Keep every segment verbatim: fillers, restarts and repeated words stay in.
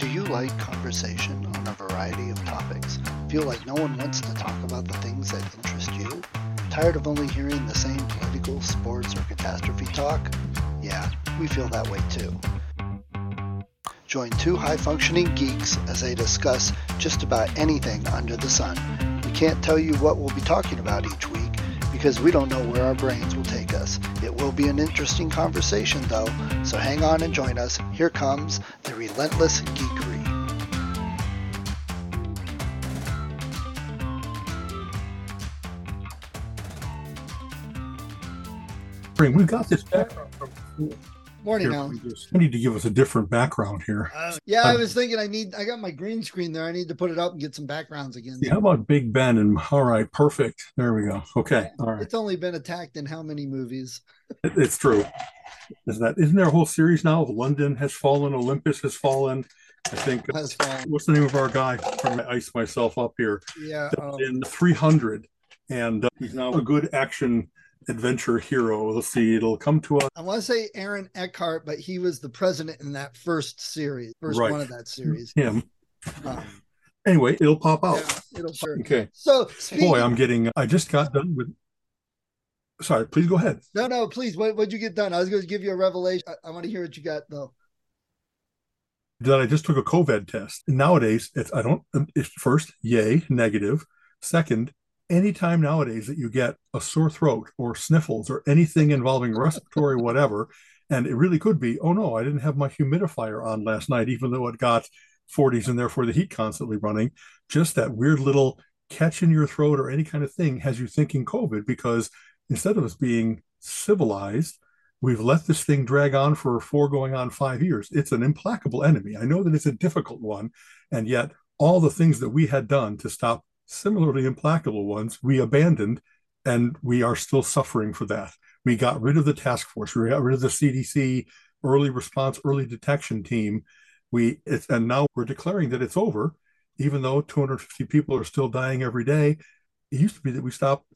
Do you like conversation on a variety of topics? Feel like no one wants to talk about the things that interest you? Tired of only hearing the same political, sports, or catastrophe talk? Yeah, we feel that way too. Join two high-functioning geeks as they discuss just about anything under the sun. We can't tell you what we'll be talking about each week because we don't know where our brains will take us. It will be an interesting conversation though, so hang on and join us. Here comes the Relentless Geekery. We've got this background from before. Morning, Alan. I need to give us a different background here. Uh, yeah, I was thinking I need, I got my green screen there. I need to put it up and get some backgrounds again. Yeah, how about Big Ben? And all right, perfect. There we go. Okay. All right. It's only been attacked in how many movies? It, it's true. Isn't that, isn't there a whole series now of London Has Fallen, Olympus Has Fallen? I think. Has fallen. What's the name of our guy? I'm trying to ice myself up here. Yeah. Um, in three hundred. And uh, he's now a good action adventure hero. Let's see, it'll come to us. I want to say Aaron Eckhart, but he was the president in that first series, first right. one of that series. Him. Um, anyway, it'll pop out. Yeah, it'll sure. Okay. So, speaking, boy, I'm getting. I just got done with. Sorry, please go ahead. No, no, please. What what'd you get done? I was going to give you a revelation. I, I want to hear what you got though. That I just took a COVID test. Nowadays, it's I don't. It's first, yay, negative. Second. Anytime nowadays that you get a sore throat or sniffles or anything involving respiratory whatever, and it really could be, oh no, I didn't have my humidifier on last night, even though it got forties and therefore the heat constantly running, just that weird little catch in your throat or any kind of thing has you thinking COVID, because instead of us being civilized, we've let this thing drag on for four going on five years. It's an implacable enemy. I know that it's a difficult one, and yet all the things that we had done to stop similarly implacable ones, we abandoned, and we are still suffering for that. We got rid of the task force. We got rid of the C D C early response, early detection team. We it's, and now we're declaring that it's over, even though two hundred fifty people are still dying every day. It used to be that we stopped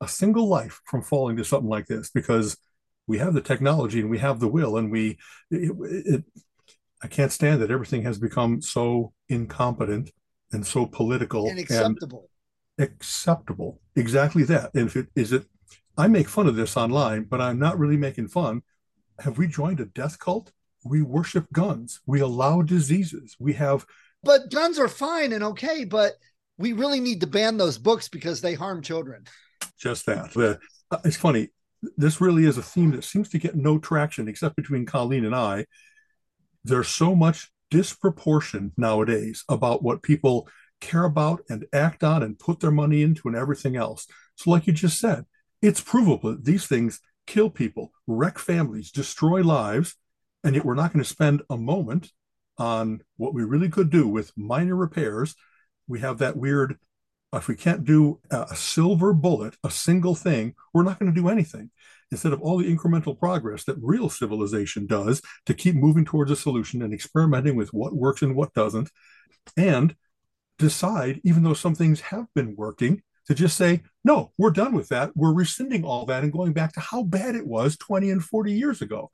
a single life from falling to something like this because we have the technology and we have the will, and we. It, it, I can't stand that everything has become so incompetent and so political and acceptable. And acceptable. Exactly that. And if it is it, I make fun of this online, but I'm not really making fun. Have we joined a death cult? We worship guns. We allow diseases. We have. But guns are fine and okay, but we really need to ban those books because they harm children. Just that. It's funny. This really is a theme that seems to get no traction except between Colleen and I. There's so much disproportion nowadays about what people care about and act on and put their money into and everything else. So like you just said, it's provable that these things kill people, wreck families, destroy lives, and yet we're not going to spend a moment on what we really could do with minor repairs. We have that weird, if we can't do a silver bullet, a single thing, we're not going to do anything. Instead of all the incremental progress that real civilization does to keep moving towards a solution and experimenting with what works and what doesn't, and decide, even though some things have been working, to just say, no, we're done with that. We're rescinding all that and going back to how bad it was twenty and forty years ago.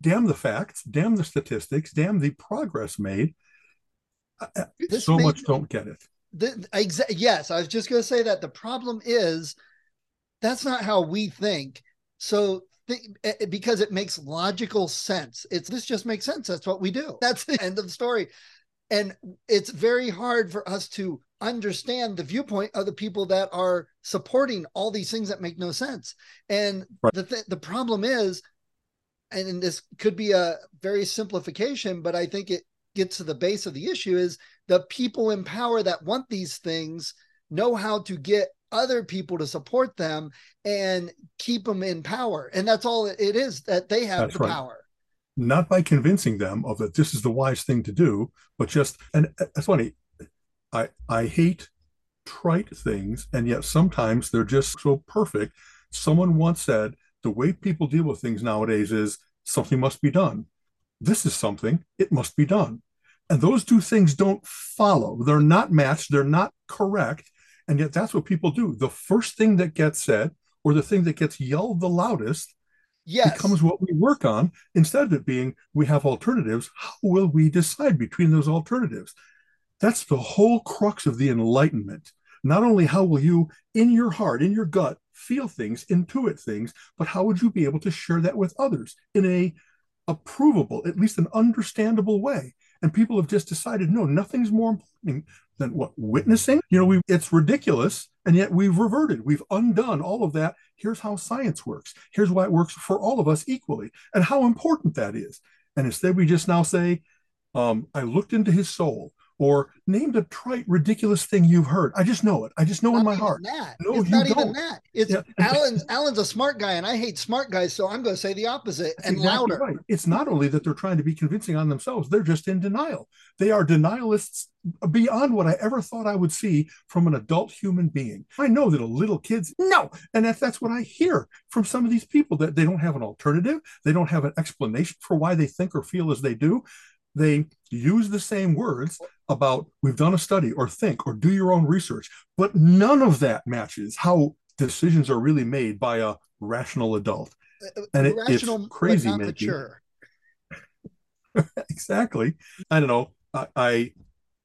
Damn the facts, damn the statistics, damn the progress made. This so made, much don't get it. The, exa- yes, I was just going to say that. The problem is that's not how we think. So th- because it makes logical sense, it's this just makes sense. That's what we do. That's the end of the story. And it's very hard for us to understand the viewpoint of the people that are supporting all these things that make no sense. And right. the th- the problem is, and this could be a very simplification, but I think it gets to the base of the issue is the people in power that want these things know how to get other people to support them and keep them in power. And that's all it is, that they have that's the right. power. Not by convincing them of that this is the wise thing to do, but just, and that's funny, I, I hate trite things, and yet sometimes they're just so perfect. Someone once said, the way people deal with things nowadays is something must be done. This is something, it must be done. And those two things don't follow. They're not matched. They're not correct. And yet that's what people do. The first thing that gets said or the thing that gets yelled the loudest Yes. Becomes what we work on, instead of it being, we have alternatives. How will we decide between those alternatives? That's the whole crux of the Enlightenment. Not only how will you, in your heart, in your gut, feel things, intuit things, but how would you be able to share that with others in a approvable, at least an understandable way? And people have just decided, no, nothing's more important than what? Witnessing? You know, we it's ridiculous, and yet we've reverted. We've undone all of that. Here's how science works. Here's why it works for all of us equally, and how important that is. And instead, we just now say, um, I looked into his soul, or named a trite, ridiculous thing you've heard. I just know it. I just know in my heart. That. No, it's you not don't. Even that. It's yeah. Alan's, Alan's a smart guy, and I hate smart guys, so I'm going to say the opposite. That's and exactly louder. Right. It's not only that they're trying to be convincing on themselves. They're just in denial. They are denialists beyond what I ever thought I would see from an adult human being. I know that a little kid's no. And that's, that's what I hear from some of these people, that they don't have an alternative. They don't have an explanation for why they think or feel as they do. They use the same words about we've done a study or think or do your own research, but none of that matches how decisions are really made by a rational adult. And it, rational, it's crazy, but not mature. Exactly. I don't know. I, I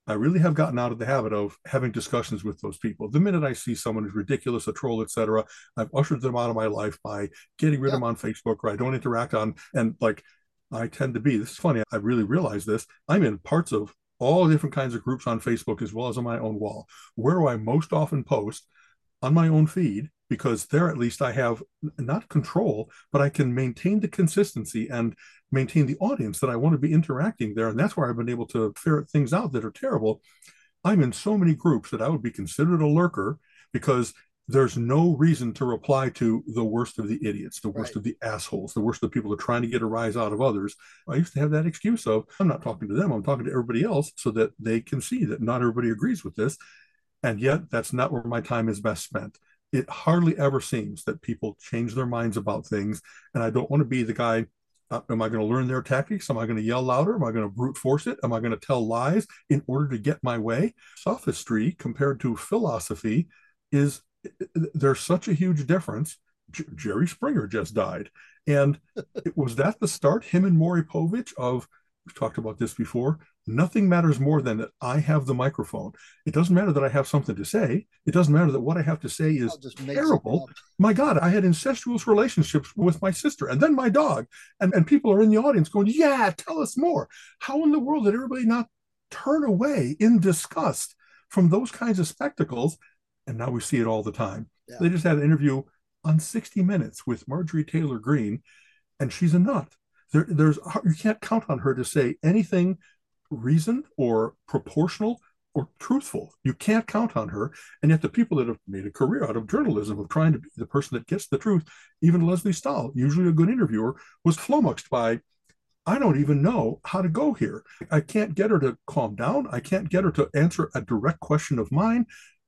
I really have gotten out of the habit of having discussions with those people. The minute I see someone who's ridiculous, a troll, et cetera, I've ushered them out of my life by getting rid yeah. of them on Facebook, or I don't interact on, and like, I tend to be, this is funny, I really realized this, I'm in parts of all different kinds of groups on Facebook as well as on my own wall. Where do I most often post? On my own feed, because there at least I have not control, but I can maintain the consistency and maintain the audience that I want to be interacting there. And that's where I've been able to ferret things out that are terrible. I'm in so many groups that I would be considered a lurker, because there's no reason to reply to the worst of the idiots, the worst right. of the assholes, the worst of the people who are trying to get a rise out of others. I used to have that excuse of, I'm not talking to them, I'm talking to everybody else, so that they can see that not everybody agrees with this. And yet that's not where my time is best spent. It hardly ever seems that people change their minds about things. And I don't want to be the guy, uh, am I going to learn their tactics? Am I going to yell louder? Am I going to brute force it? Am I going to tell lies in order to get my way? Sophistry compared to philosophy is, there's such a huge difference. J- Jerry Springer just died. And it was that the start, him and Maury Povich, of, we've talked about this before, nothing matters more than that I have the microphone. It doesn't matter that I have something to say. It doesn't matter that what I have to say is terrible. My God, I had incestuous relationships with my sister and then my dog. And, and people are in the audience going, yeah, tell us more. How in the world did everybody not turn away in disgust from those kinds of spectacles? And now we see it all the time. Yeah. They just had an interview on sixty minutes with Marjorie Taylor Greene, and she's a nut. There, there's you can't count on her to say anything reasoned or proportional or truthful. You can't count on her. And yet the people that have made a career out of journalism, of trying to be the person that gets the truth, even Leslie Stahl, usually a good interviewer, was flummoxed by, I don't even know how to go here. I can't get her to calm down. I can't get her to answer a direct question of mine.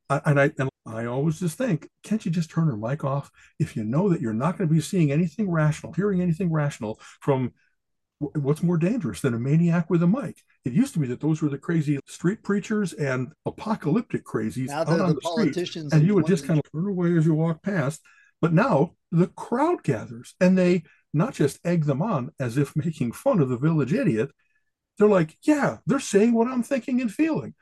I, and I and I always just think, can't you just turn her mic off? If you know that you're not going to be seeing anything rational, hearing anything rational from w- what's more dangerous than a maniac with a mic? It used to be that those were the crazy street preachers and apocalyptic crazies out on the, the politicians street, and you would just kind of turn away as you walk past. But now the crowd gathers, and they not just egg them on as if making fun of the village idiot. They're like, yeah, they're saying what I'm thinking and feeling.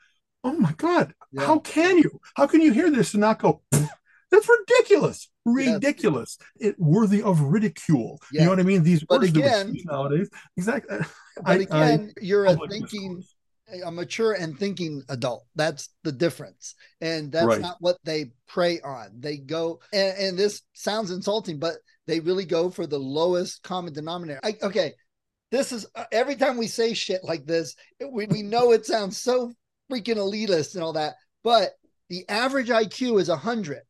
Oh my God, yeah. How can you? How can you hear this and not go, that's ridiculous, ridiculous, yeah. It worthy of ridicule. Yeah. You know what I mean? These but words again, that we see nowadays. Exactly. But I, again, I, you're I a thinking, a mature and thinking adult. That's the difference. And that's right. Not what they prey on. They go, and, and this sounds insulting, but they really go for the lowest common denominator. I, okay, this is, uh, every time we say shit like this, we, we know it sounds so freaking elitist and all that, but the average I Q is one hundred.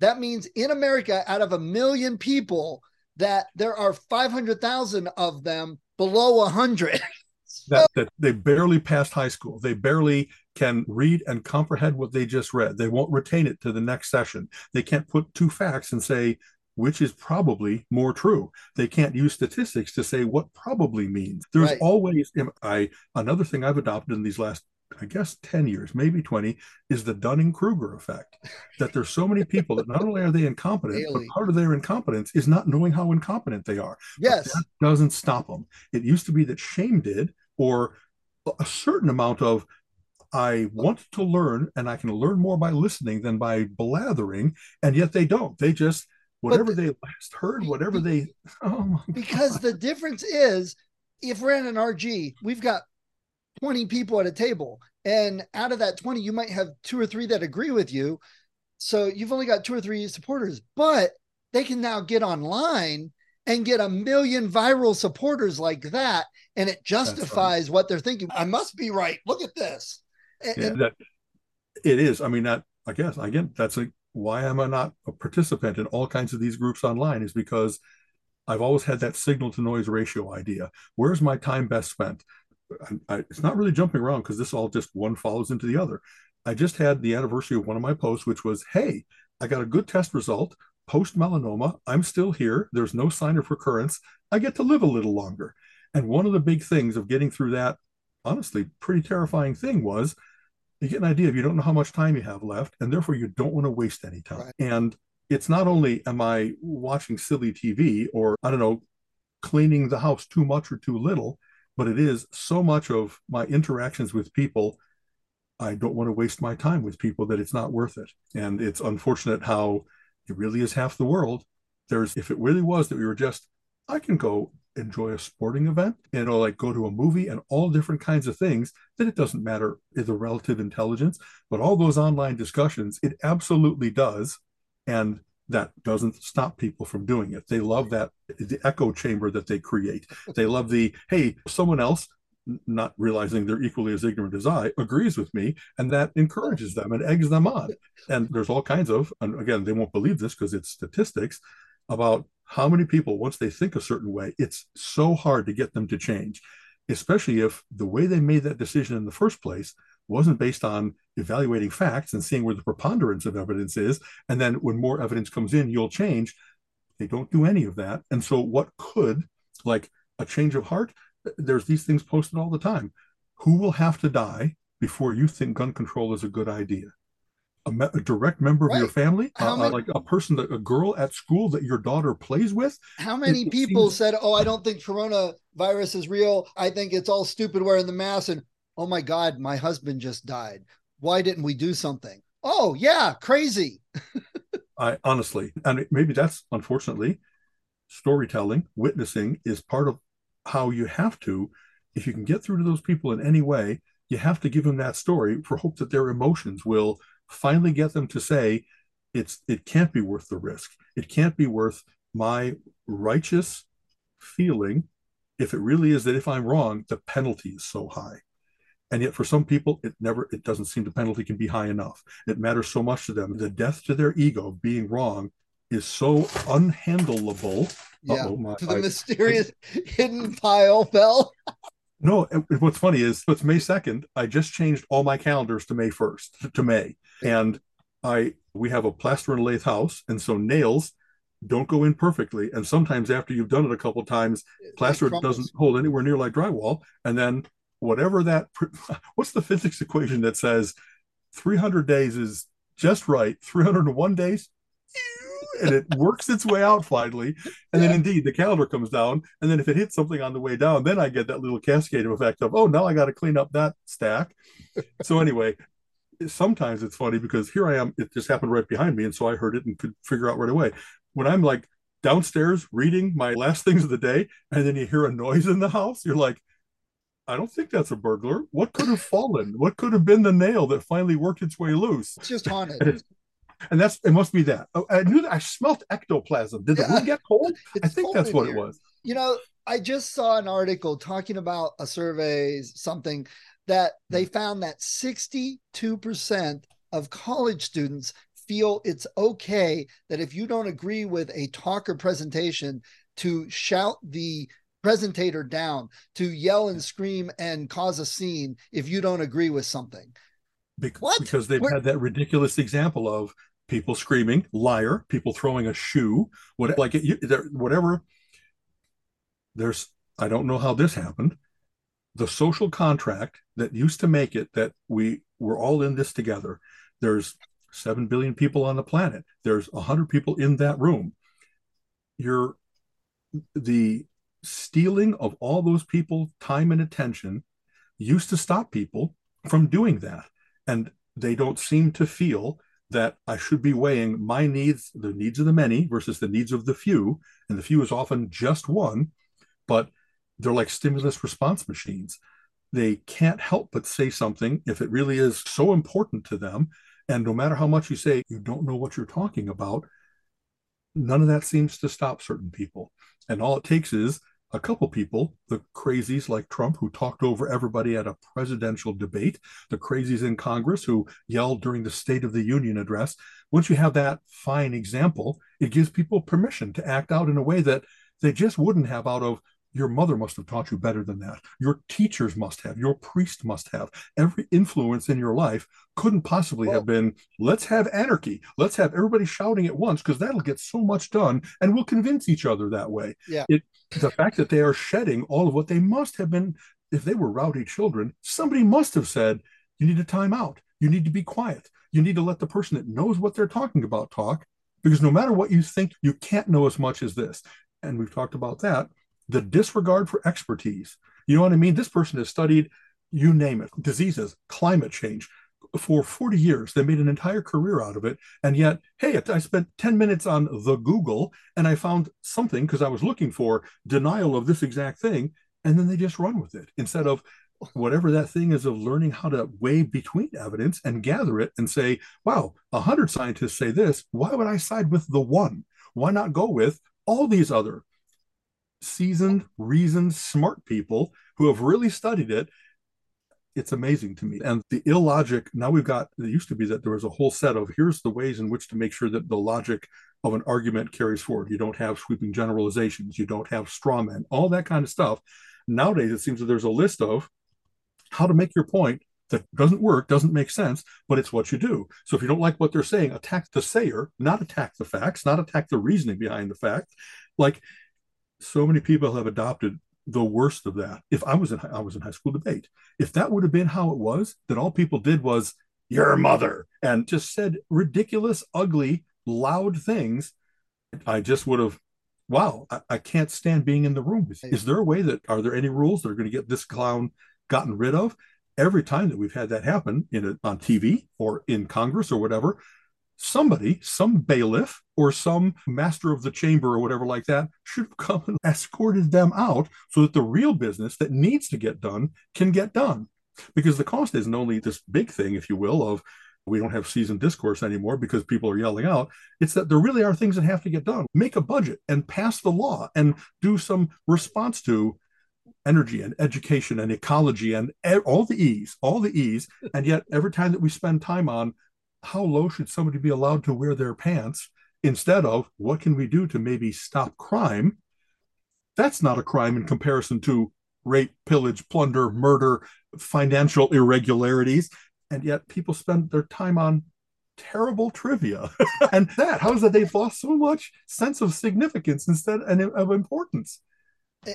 That means in America, out of a million people, that there are five hundred thousand of them below one hundred. So- that, that they barely passed high school. They barely can read and comprehend what they just read. They won't retain it to the next session. They can't put two facts and say, which is probably more true. They can't use statistics to say what probably means. There's right. always, I another thing I've adopted in these last I guess ten years, maybe twenty, is the Dunning-Kruger effect, that there's so many people that not only are they incompetent, Daily. But part of their incompetence is not knowing how incompetent they are. Yes. But that doesn't stop them. It used to be that shame did, or a certain amount of, I want to learn and I can learn more by listening than by blathering, and yet they don't. They just, whatever the, they last heard, whatever they, oh my Because God. The difference is, if we're in an R G, we've got twenty people at a table, and out of that twenty, you might have two or three that agree with you. So you've only got two or three supporters, but they can now get online and get a million viral supporters like that. And it justifies what they're thinking. I must be right. Look at this. And, yeah, that, it is. I mean, that, I guess, again, that's a, why am I not a participant in all kinds of these groups online, is because I've always had that signal to noise ratio idea. Where's my time best spent? I, I, it's not really jumping around because this all just one follows into the other. I just had the anniversary of one of my posts, which was, hey, I got a good test result, post melanoma. I'm still here. There's no sign of recurrence. I get to live a little longer. And one of the big things of getting through that, honestly, pretty terrifying thing was you get an idea of you don't know how much time you have left, and therefore you don't want to waste any time. Right. And it's not only am I watching silly T V or, I don't know, cleaning the house too much or too little, but it is so much of my interactions with people. I don't want to waste my time with people that it's not worth it. And it's unfortunate how it really is half the world. There's, if it really was that we were just, I can go enjoy a sporting event and I'll like go to a movie and all different kinds of things, then it doesn't matter the relative intelligence, but all those online discussions, it absolutely does. And that doesn't stop people from doing it. They love that, the echo chamber that they create. They love the, hey, someone else, not realizing they're equally as ignorant as I, agrees with me, and that encourages them and eggs them on. And there's all kinds of, and again, they won't believe this because it's statistics, about how many people, once they think a certain way, it's so hard to get them to change, especially if the way they made that decision in the first place wasn't based on evaluating facts and seeing where the preponderance of evidence is. And then when more evidence comes in, you'll change. They don't do any of that. And so what could, like a change of heart, there's these things posted all the time. Who will have to die before you think gun control is a good idea? A, me- a direct member right. of your family, uh, many- like a person, that, a girl at school that your daughter plays with. How many it, people it seems- said, oh, I don't think coronavirus is real. I think it's all stupid wearing the mask. And oh my God, my husband just died. Why didn't we do something? Oh yeah, crazy. I honestly, and maybe that's, unfortunately, storytelling, witnessing is part of how you have to, if you can get through to those people in any way, you have to give them that story for hope that their emotions will finally get them to say, it's, it can't be worth the risk. It can't be worth my righteous feeling. If it really is that if I'm wrong, the penalty is so high. And yet for some people, it never, it doesn't seem the penalty can be high enough. It matters so much to them. The death to their ego being wrong is so unhandleable. Yeah, my, to the I, mysterious I, hidden pile, Bell. No, what's funny is it's May second. I just changed all my calendars to May first, to May. And I we have a plaster and lathe house. And so nails don't go in perfectly. And sometimes after you've done it a couple of times, plaster doesn't hold anywhere near like drywall. And then whatever that, what's the physics equation that says three hundred days is just right, three hundred one days? And it works its way out finally. And then indeed the calendar comes down. And then if it hits something on the way down, then I get that little cascade of effect of, oh, now I got to clean up that stack. So anyway, sometimes it's funny because here I am, it just happened right behind me. And so I heard it and could figure out right away. When I'm like downstairs reading my last things of the day, and then you hear a noise in the house, you're like, I don't think that's a burglar. What could have fallen? What could have been the nail that finally worked its way loose? It's just haunted. And that's, it must be that. I knew that I smelt ectoplasm. Did the yeah. room get cold? It's I think cold that's what here. It was. You know, I just saw an article talking about a survey, something that they found that sixty-two percent of college students feel it's okay that if you don't agree with a talk or presentation, to shout the presentator down, to yell and scream and cause a scene if you don't agree with something. Because, what? because they've Where? had that ridiculous example of people screaming, liar, people throwing a shoe, what, like it, you, there, whatever. There's, I don't know how this happened. the social contract that used to make it that we were all in this together. There's seven billion people on the planet. There's one hundred people in that room. You're, the stealing of all those people, time and attention, used to stop people from doing that. And they don't seem to feel that I should be weighing my needs, the needs of the many versus the needs of the few. And the few is often just one, but they're like stimulus response machines. They can't help but say something if it really is so important to them. And no matter how much you say, you don't know what you're talking about, none of that seems to stop certain people. And all it takes is a couple people, the crazies like Trump, who talked over everybody at a presidential debate, the crazies in Congress who yelled during the State of the Union address. Once you have that fine example, it gives people permission to act out in a way that they just wouldn't have out of, your mother must have taught you better than that. Your teachers must have. Your priest must have. Every influence in your life couldn't possibly well, have been, let's have anarchy. Let's have everybody shouting at once because that'll get so much done and we'll convince each other that way. Yeah. It, the fact that they are shedding all of what they must have been, if they were rowdy children, somebody must have said, you need to time out. You need to be quiet. You need to let the person that knows what they're talking about talk, because no matter what you think, you can't know as much as this. And we've talked about that. The disregard for expertise. You know what I mean? This person has studied, you name it, diseases, climate change for forty years. They made an entire career out of it. And yet, hey, I spent ten minutes on the Google and I found something because I was looking for denial of this exact thing. And then they just run with it instead of whatever that thing is of learning how to weigh between evidence and gather it and say, wow, one hundred scientists say this. Why would I side with the one? Why not go with all these other seasoned, reasoned, smart people who have really studied it? It's amazing to me. And the illogic, now we've got, it used to be that there was a whole set of, here's the ways in which to make sure that the logic of an argument carries forward. You don't have sweeping generalizations. You don't have straw men, all that kind of stuff. Nowadays, it seems that there's a list of how to make your point that doesn't work, doesn't make sense, but it's what you do. So if you don't like what they're saying, attack the sayer, not attack the facts, not attack the reasoning behind the fact. Like, so many people have adopted the worst of that. If I was in I was in high school debate, if that would have been how it was, that all people did was your mother and just said ridiculous, ugly, loud things, I just would have, wow, I, I can't stand being in the room. Is there a way that, are there any rules that are going to get this clown gotten rid of? Every time that we've had that happen in a, on T V or in Congress or whatever, somebody, some bailiff or some master of the chamber or whatever like that should have come and escorted them out so that the real business that needs to get done can get done. Because the cost isn't only this big thing, if you will, of we don't have seasoned discourse anymore because people are yelling out. It's that there really are things that have to get done. Make a budget and pass the law and do some response to energy and education and ecology and e- all the E's, all the E's. And yet every time that we spend time on how low should somebody be allowed to wear their pants instead of what can we do to maybe stop crime? That's not a crime in comparison to rape, pillage, plunder, murder, financial irregularities. And yet people spend their time on terrible trivia. And that, how is that they've lost so much sense of significance instead and of importance?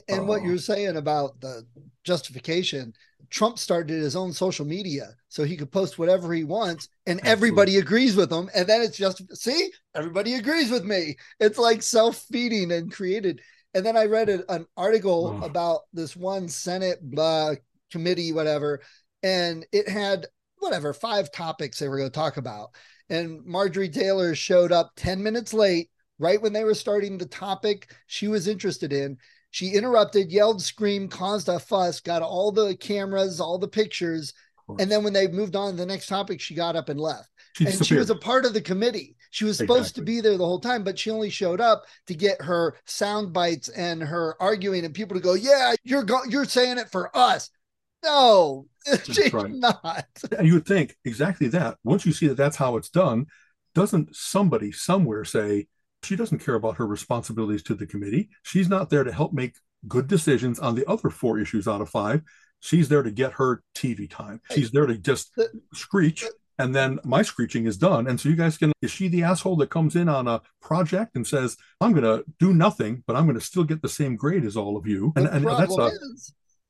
And uh, what you're saying about the justification, Trump started his own social media so he could post whatever he wants and absolutely. Everybody agrees with him. And then it's just, see, everybody agrees with me. It's like self-feeding and created. And then I read a, an article oh. about this one Senate blah committee, whatever, and it had whatever, five topics they were going to talk about. And Marjorie Taylor showed up ten minutes late, right when they were starting the topic she was interested in. She interrupted, yelled, screamed, caused a fuss, got all the cameras, all the pictures. And then when they moved on to the next topic, she got up and left. She and she was a part of the committee. She was exactly. supposed to be there the whole time, but she only showed up to get her sound bites and her arguing and people to go, yeah, you're go- you're saying it for us. No, she's right. not. And you would think exactly that. Once you see that that's how it's done, doesn't somebody somewhere say, she doesn't care about her responsibilities to the committee. She's not there to help make good decisions on the other four issues out of five. She's there to get her T V time. She's there to just screech, and then my screeching is done. And so you guys can, is she the asshole that comes in on a project and says, I'm going to do nothing, but I'm going to still get the same grade as all of you? And, and that's a,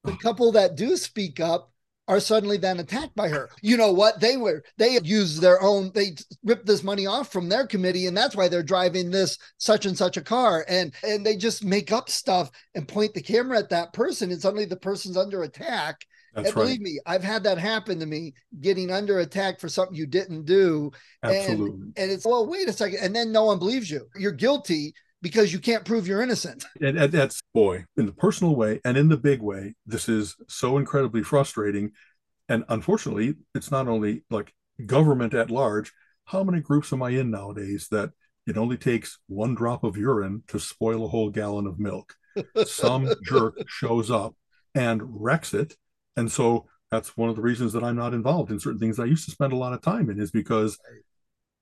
the couple that do speak up are suddenly then attacked by her. You know what? They were, they used their own, they ripped this money off from their committee, and that's why they're driving this such and such a car. And, and they just make up stuff and point the camera at that person, and suddenly the person's under attack. That's and right. Believe me, I've had that happen to me, getting under attack for something you didn't do. Absolutely. And, and it's, well, wait a second. And then no one believes you. You're guilty because you can't prove you're innocent. And, and that's, boy, in the personal way and in the big way, this is so incredibly frustrating. And unfortunately, it's not only like government at large. How many groups am I in nowadays that it only takes one drop of urine to spoil a whole gallon of milk? Some jerk shows up and wrecks it. And so that's one of the reasons that I'm not involved in certain things I used to spend a lot of time in, is because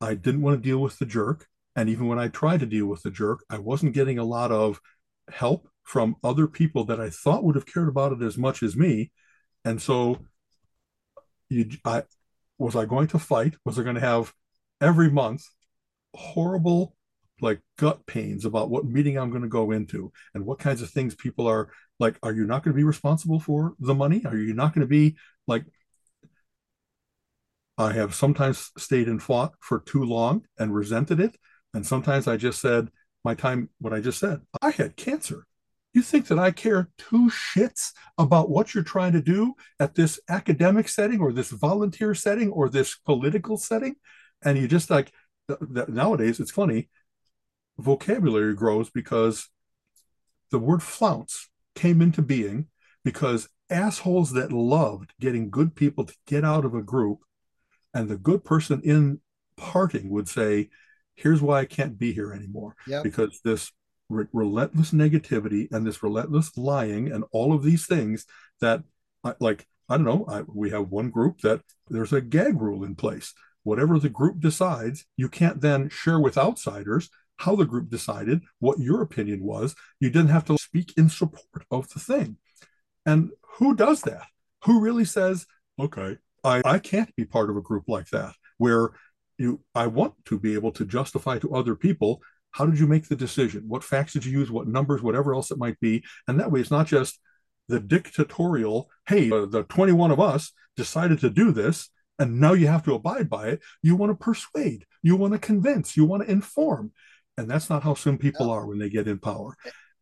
I didn't want to deal with the jerk. And even when I tried to deal with the jerk, I wasn't getting a lot of help from other people that I thought would have cared about it as much as me. And so you, I, was I going to fight? Was I going to have every month horrible, like, gut pains about what meeting I'm going to go into and what kinds of things people are like, are you not going to be responsible for the money? Are you not going to be like, I have sometimes stayed and fought for too long and resented it. And sometimes I just said my time, what I just said, I had cancer. You think that I care two shits about what you're trying to do at this academic setting or this volunteer setting or this political setting? And you just like, th- th- nowadays it's funny. Vocabulary grows because the word flounce came into being because assholes that loved getting good people to get out of a group, and the good person in parting would say, here's why I can't be here anymore. Yep. Because this re- relentless negativity and this relentless lying and all of these things that I, like, I don't know, I, we have one group that there's a gag rule in place. Whatever the group decides, you can't then share with outsiders how the group decided, what your opinion was. You didn't have to speak in support of the thing. And who does that? Who really says, okay, I, I can't be part of a group like that, where you I want to be able to justify to other people, how did you make the decision? What facts did you use? What numbers, whatever else it might be. And that way it's not just the dictatorial, hey, uh, the twenty-one of us decided to do this, and now you have to abide by it. You want to persuade, you want to convince, you want to inform. And that's not how some people are when they get in power.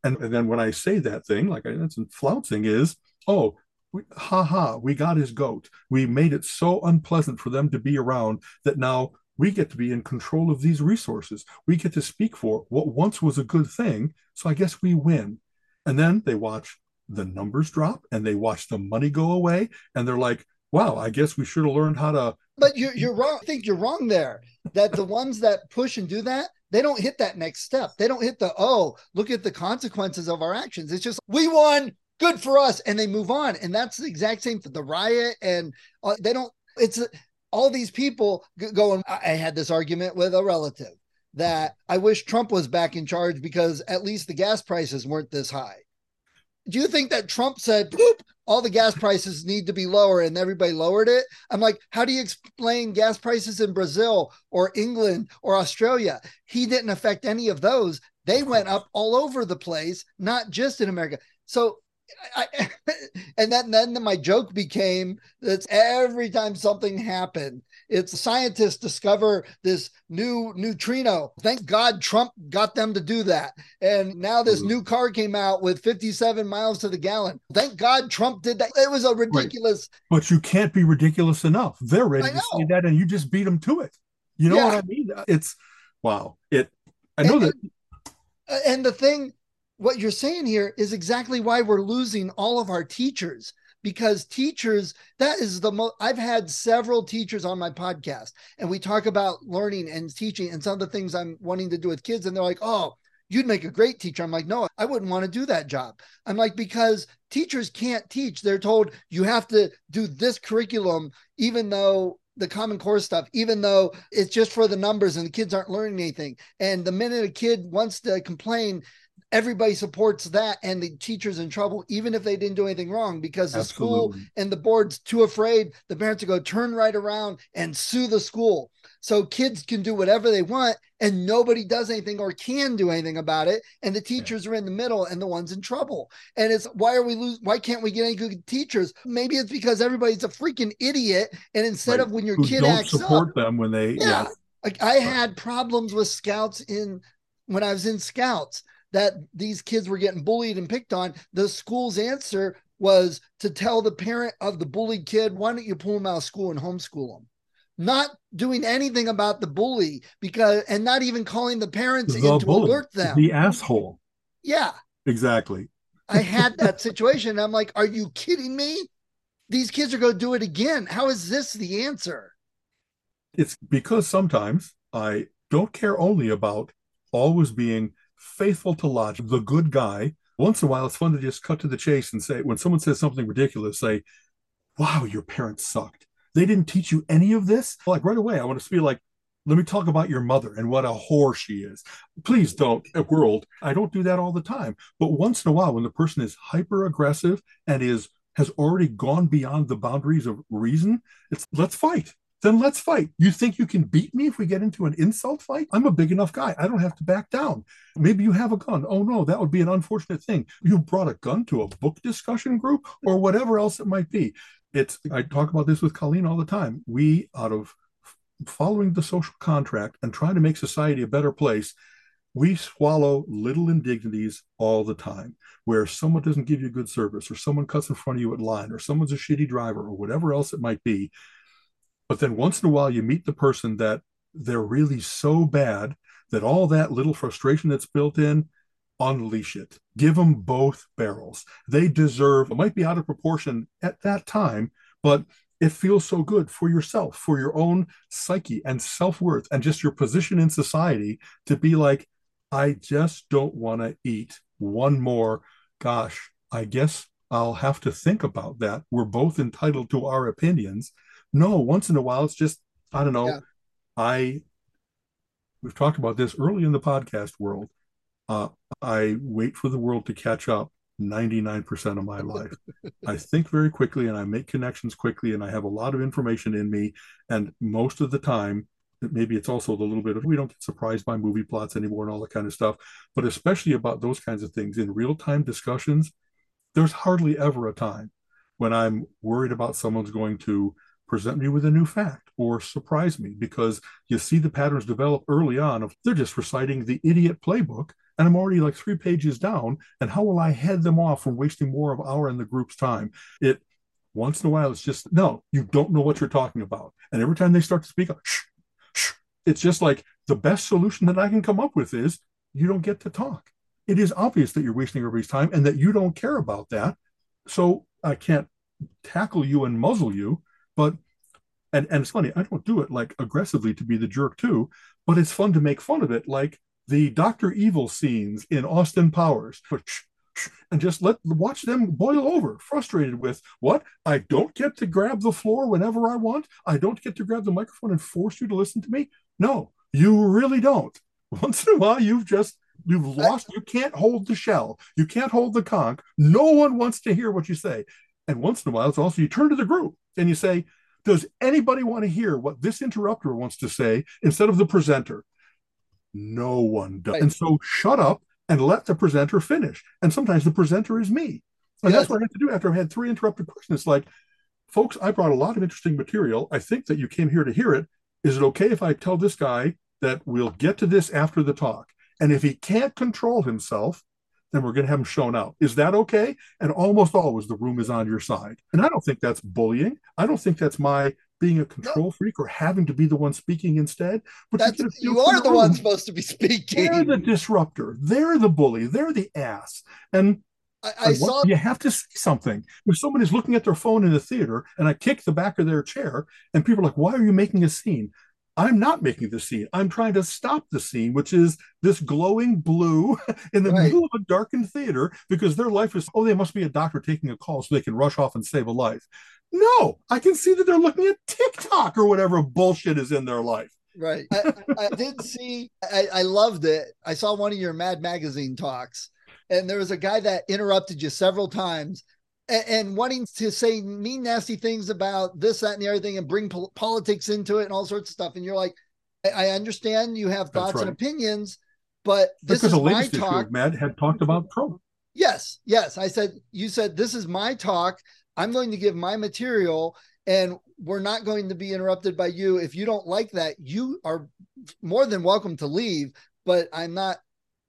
And, and then when I say that thing, like I, that's flouncing is, oh, we, ha ha, we got his goat. We made it so unpleasant for them to be around that now we get to be in control of these resources. We get to speak for what once was a good thing. So I guess we win. And then they watch the numbers drop and they watch the money go away. And they're like, wow, I guess we should have learned how to. But you're, you're wrong. I think you're wrong there, that the ones that push and do that, they don't hit that next step. They don't hit the, oh, look at the consequences of our actions. It's just, we won, good for us. And they move on. And that's the exact same for the riot. And uh, they don't, it's uh, all these people g- going, I-, I had this argument with a relative that I wish Trump was back in charge because at least the gas prices weren't this high. Do you think that Trump said, boop, all the gas prices need to be lower and everybody lowered it? I'm like, how do you explain gas prices in Brazil or England or Australia? He didn't affect any of those. They went up all over the place, not just in America. So, I, and then, then my joke became that every time something happened, it's scientists discover this new neutrino. Thank God Trump got them to do that. And now this new car came out with fifty-seven miles to the gallon. Thank God Trump did that. It was a ridiculous. Right. But you can't be ridiculous enough. They're ready to say that and you just beat them to it. You know yeah. what I mean? It's wow. It. I know and, that. And the thing, what you're saying here is exactly why we're losing all of our teachers. Because teachers, that is the most, I've had several teachers on my podcast and we talk about learning and teaching and some of the things I'm wanting to do with kids. And they're like, oh, you'd make a great teacher. I'm like, no, I wouldn't want to do that job. I'm like, because teachers can't teach. They're told you have to do this curriculum, even though the Common Core stuff, even though it's just for the numbers and the kids aren't learning anything. And the minute a kid wants to complain, everybody supports that, and the teacher's in trouble, even if they didn't do anything wrong, because the Absolutely. School and the board's too afraid, the parents to go turn right around and sue the school. So kids can do whatever they want, and nobody does anything or can do anything about it. And the teachers yeah. are in the middle and the ones in trouble. And it's, why are we losing? Why can't we get any good teachers? Maybe it's because everybody's a freaking idiot. And instead right. of when your Who kid don't acts support up, them when they, yeah, yeah. Like I had problems with scouts in when I was in scouts, that these kids were getting bullied and picked on. The school's answer was to tell the parent of the bullied kid, why don't you pull them out of school and homeschool them? Not doing anything about the bully, because, and not even calling the parents the in to bully. Alert them. The asshole. Yeah. Exactly. I had that situation. I'm like, are you kidding me? These kids are going to do it again. How is this the answer? It's because sometimes I don't care only about always being faithful to logic, the good guy. Once in a while, it's fun to just cut to the chase and say, when someone says something ridiculous, say, wow, your parents sucked. They didn't teach you any of this? Like right away, I want to be like, let me talk about your mother and what a whore she is. Please don't, world. I don't do that all the time. But once in a while, when the person is hyper-aggressive and is has already gone beyond the boundaries of reason, it's let's fight. Then let's fight. You think you can beat me if we get into an insult fight? I'm a big enough guy. I don't have to back down. Maybe you have a gun. Oh, no, that would be an unfortunate thing. You brought a gun to a book discussion group or whatever else it might be. It's. I talk about this with Colleen all the time. We, out of following the social contract and trying to make society a better place, we swallow little indignities all the time, where someone doesn't give you good service or someone cuts in front of you at line or someone's a shitty driver or whatever else it might be. But then once in a while, you meet the person that they're really so bad that all that little frustration that's built in, unleash it. Give them both barrels. They deserve, it might be out of proportion at that time, but it feels so good for yourself, for your own psyche and self-worth and just your position in society to be like, I just don't want to eat one more. Gosh, I guess I'll have to think about that. We're both entitled to our opinions. No, once in a while, it's just, I don't know. Yeah. I, we've talked about this early in the podcast world. Uh, I wait for the world to catch up ninety-nine percent of my life. I think very quickly and I make connections quickly and I have a lot of information in me. And most of the time, maybe it's also a little bit of, we don't get surprised by movie plots anymore and all that kind of stuff, but especially about those kinds of things in real-time discussions, there's hardly ever a time when I'm worried about someone's going to present me with a new fact or surprise me, because you see the patterns develop early on of they're just reciting the idiot playbook and I'm already like three pages down, and how will I head them off from wasting more of our and the group's time? It once in a while, it's just, no, you don't know what you're talking about. And every time they start to speak, shh, shh, it's just like the best solution that I can come up with is you don't get to talk. It is obvious that you're wasting everybody's time and that you don't care about that. So I can't tackle you and muzzle you. But, and, and it's funny, I don't do it like aggressively to be the jerk too, but it's fun to make fun of it. Like the Doctor Evil scenes in Austin Powers, and just let watch them boil over, frustrated with what? I don't get to grab the floor whenever I want. I don't get to grab the microphone and force you to listen to me. No, you really don't. Once in a while, you've just, you've lost, you can't hold the shell. You can't hold the conch. No one wants to hear what you say. And once in a while, it's also you turn to the group and you say, does anybody want to hear what this interrupter wants to say instead of the presenter? No one does. Right. And so shut up and let the presenter finish. And sometimes the presenter is me. And yes. That's what I had to do after I had three interrupted questions. It's like, folks, I brought a lot of interesting material. I think that you came here to hear it. Is it okay if I tell this guy that we'll get to this after the talk? And if he can't control himself, then we're going to have them shown out. Is that okay? And almost always the room is on your side. And I don't think that's bullying. I don't think that's my being a control no. freak or having to be the one speaking instead. But that's, you, you are the room. One supposed to be speaking. They're the disruptor. They're the bully. They're the ass. And I, I like, saw you have to say something. If somebody's looking at their phone in the theater and I kick the back of their chair and people are like, why are you making a scene? I'm not making the scene. I'm trying to stop the scene, which is this glowing blue in the right. middle of a darkened theater, because their life is, oh, they must be a doctor taking a call so they can rush off and save a life. No, I can see that they're looking at TikTok or whatever bullshit is in their life. Right. I, I did see, I, I loved it. I saw one of your Mad Magazine talks and there was a guy that interrupted you several times and, and wanting to say mean, nasty things about this, that, and the other thing, and bring po politics into it and all sorts of stuff. And you're like, I, I understand you have thoughts right. and opinions, but this because is the my talk. Matt had talked about Trump. Yes, yes. I said, you said, this is my talk. I'm going to give my material and we're not going to be interrupted by you. If you don't like that, you are more than welcome to leave, but I'm not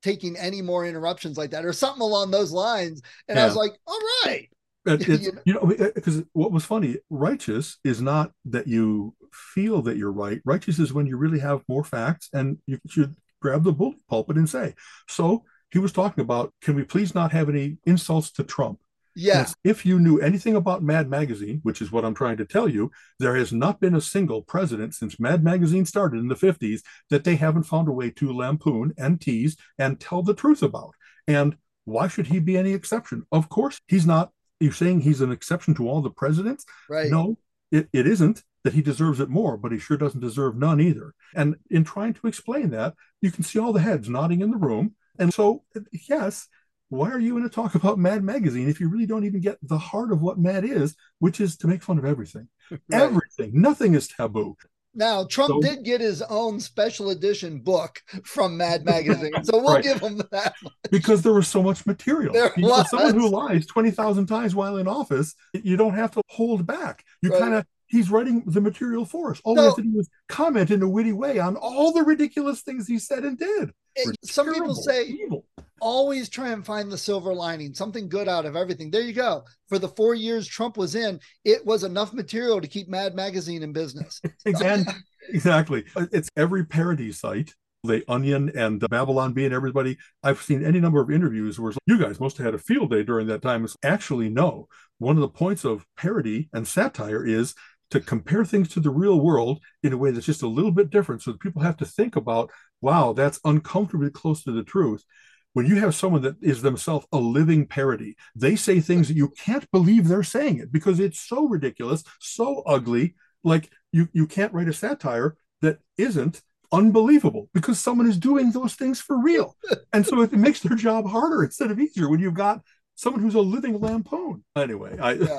taking any more interruptions like that or something along those lines. And yeah. I was like, all right. It, it, you know, because what was funny, righteous is not that you feel that you're right. Righteous is when you really have more facts and you should grab the bullet pulpit and say, so he was talking about, can we please not have any insults to Trump? Yes. Yeah. If you knew anything about Mad Magazine, which is what I'm trying to tell you, there has not been a single president since Mad Magazine started in the fifties that they haven't found a way to lampoon and tease and tell the truth about. And why should he be any exception? Of course, he's not. You're saying he's an exception to all the presidents? Right. No, it, it isn't that he deserves it more, but he sure doesn't deserve none either. And in trying to explain that, you can see all the heads nodding in the room. And so, yes, why are you going to talk about Mad Magazine if you really don't even get the heart of what Mad is, which is to make fun of everything? Right. Everything. Nothing is taboo. Now, Trump so, did get his own special edition book from Mad Magazine, so we'll right. give him that much. Because there was so much material. There you was. Know, someone who lies twenty thousand times while in office, you don't have to hold back. You right. kind of, he's writing the material for us. All we no. have to do is comment in a witty way on all the ridiculous things he said and did. It, some people say, evil. Always try and find the silver lining, something good out of everything. There you go. For the four years Trump was in, it was enough material to keep Mad Magazine in business. Exactly. Exactly. It's every parody site, the Onion and Babylon Bee and everybody. I've seen any number of interviews where you guys must have had a field day during that time. It's actually, no. One of the points of parody and satire is to compare things to the real world in a way that's just a little bit different. So that people have to think about, wow, that's uncomfortably close to the truth. When you have someone that is themselves a living parody, they say things that you can't believe they're saying it because it's so ridiculous, so ugly, like you, you can't write a satire that isn't unbelievable because someone is doing those things for real. And so it makes their job harder instead of easier when you've got someone who's a living lampoon. Anyway. I... Yeah.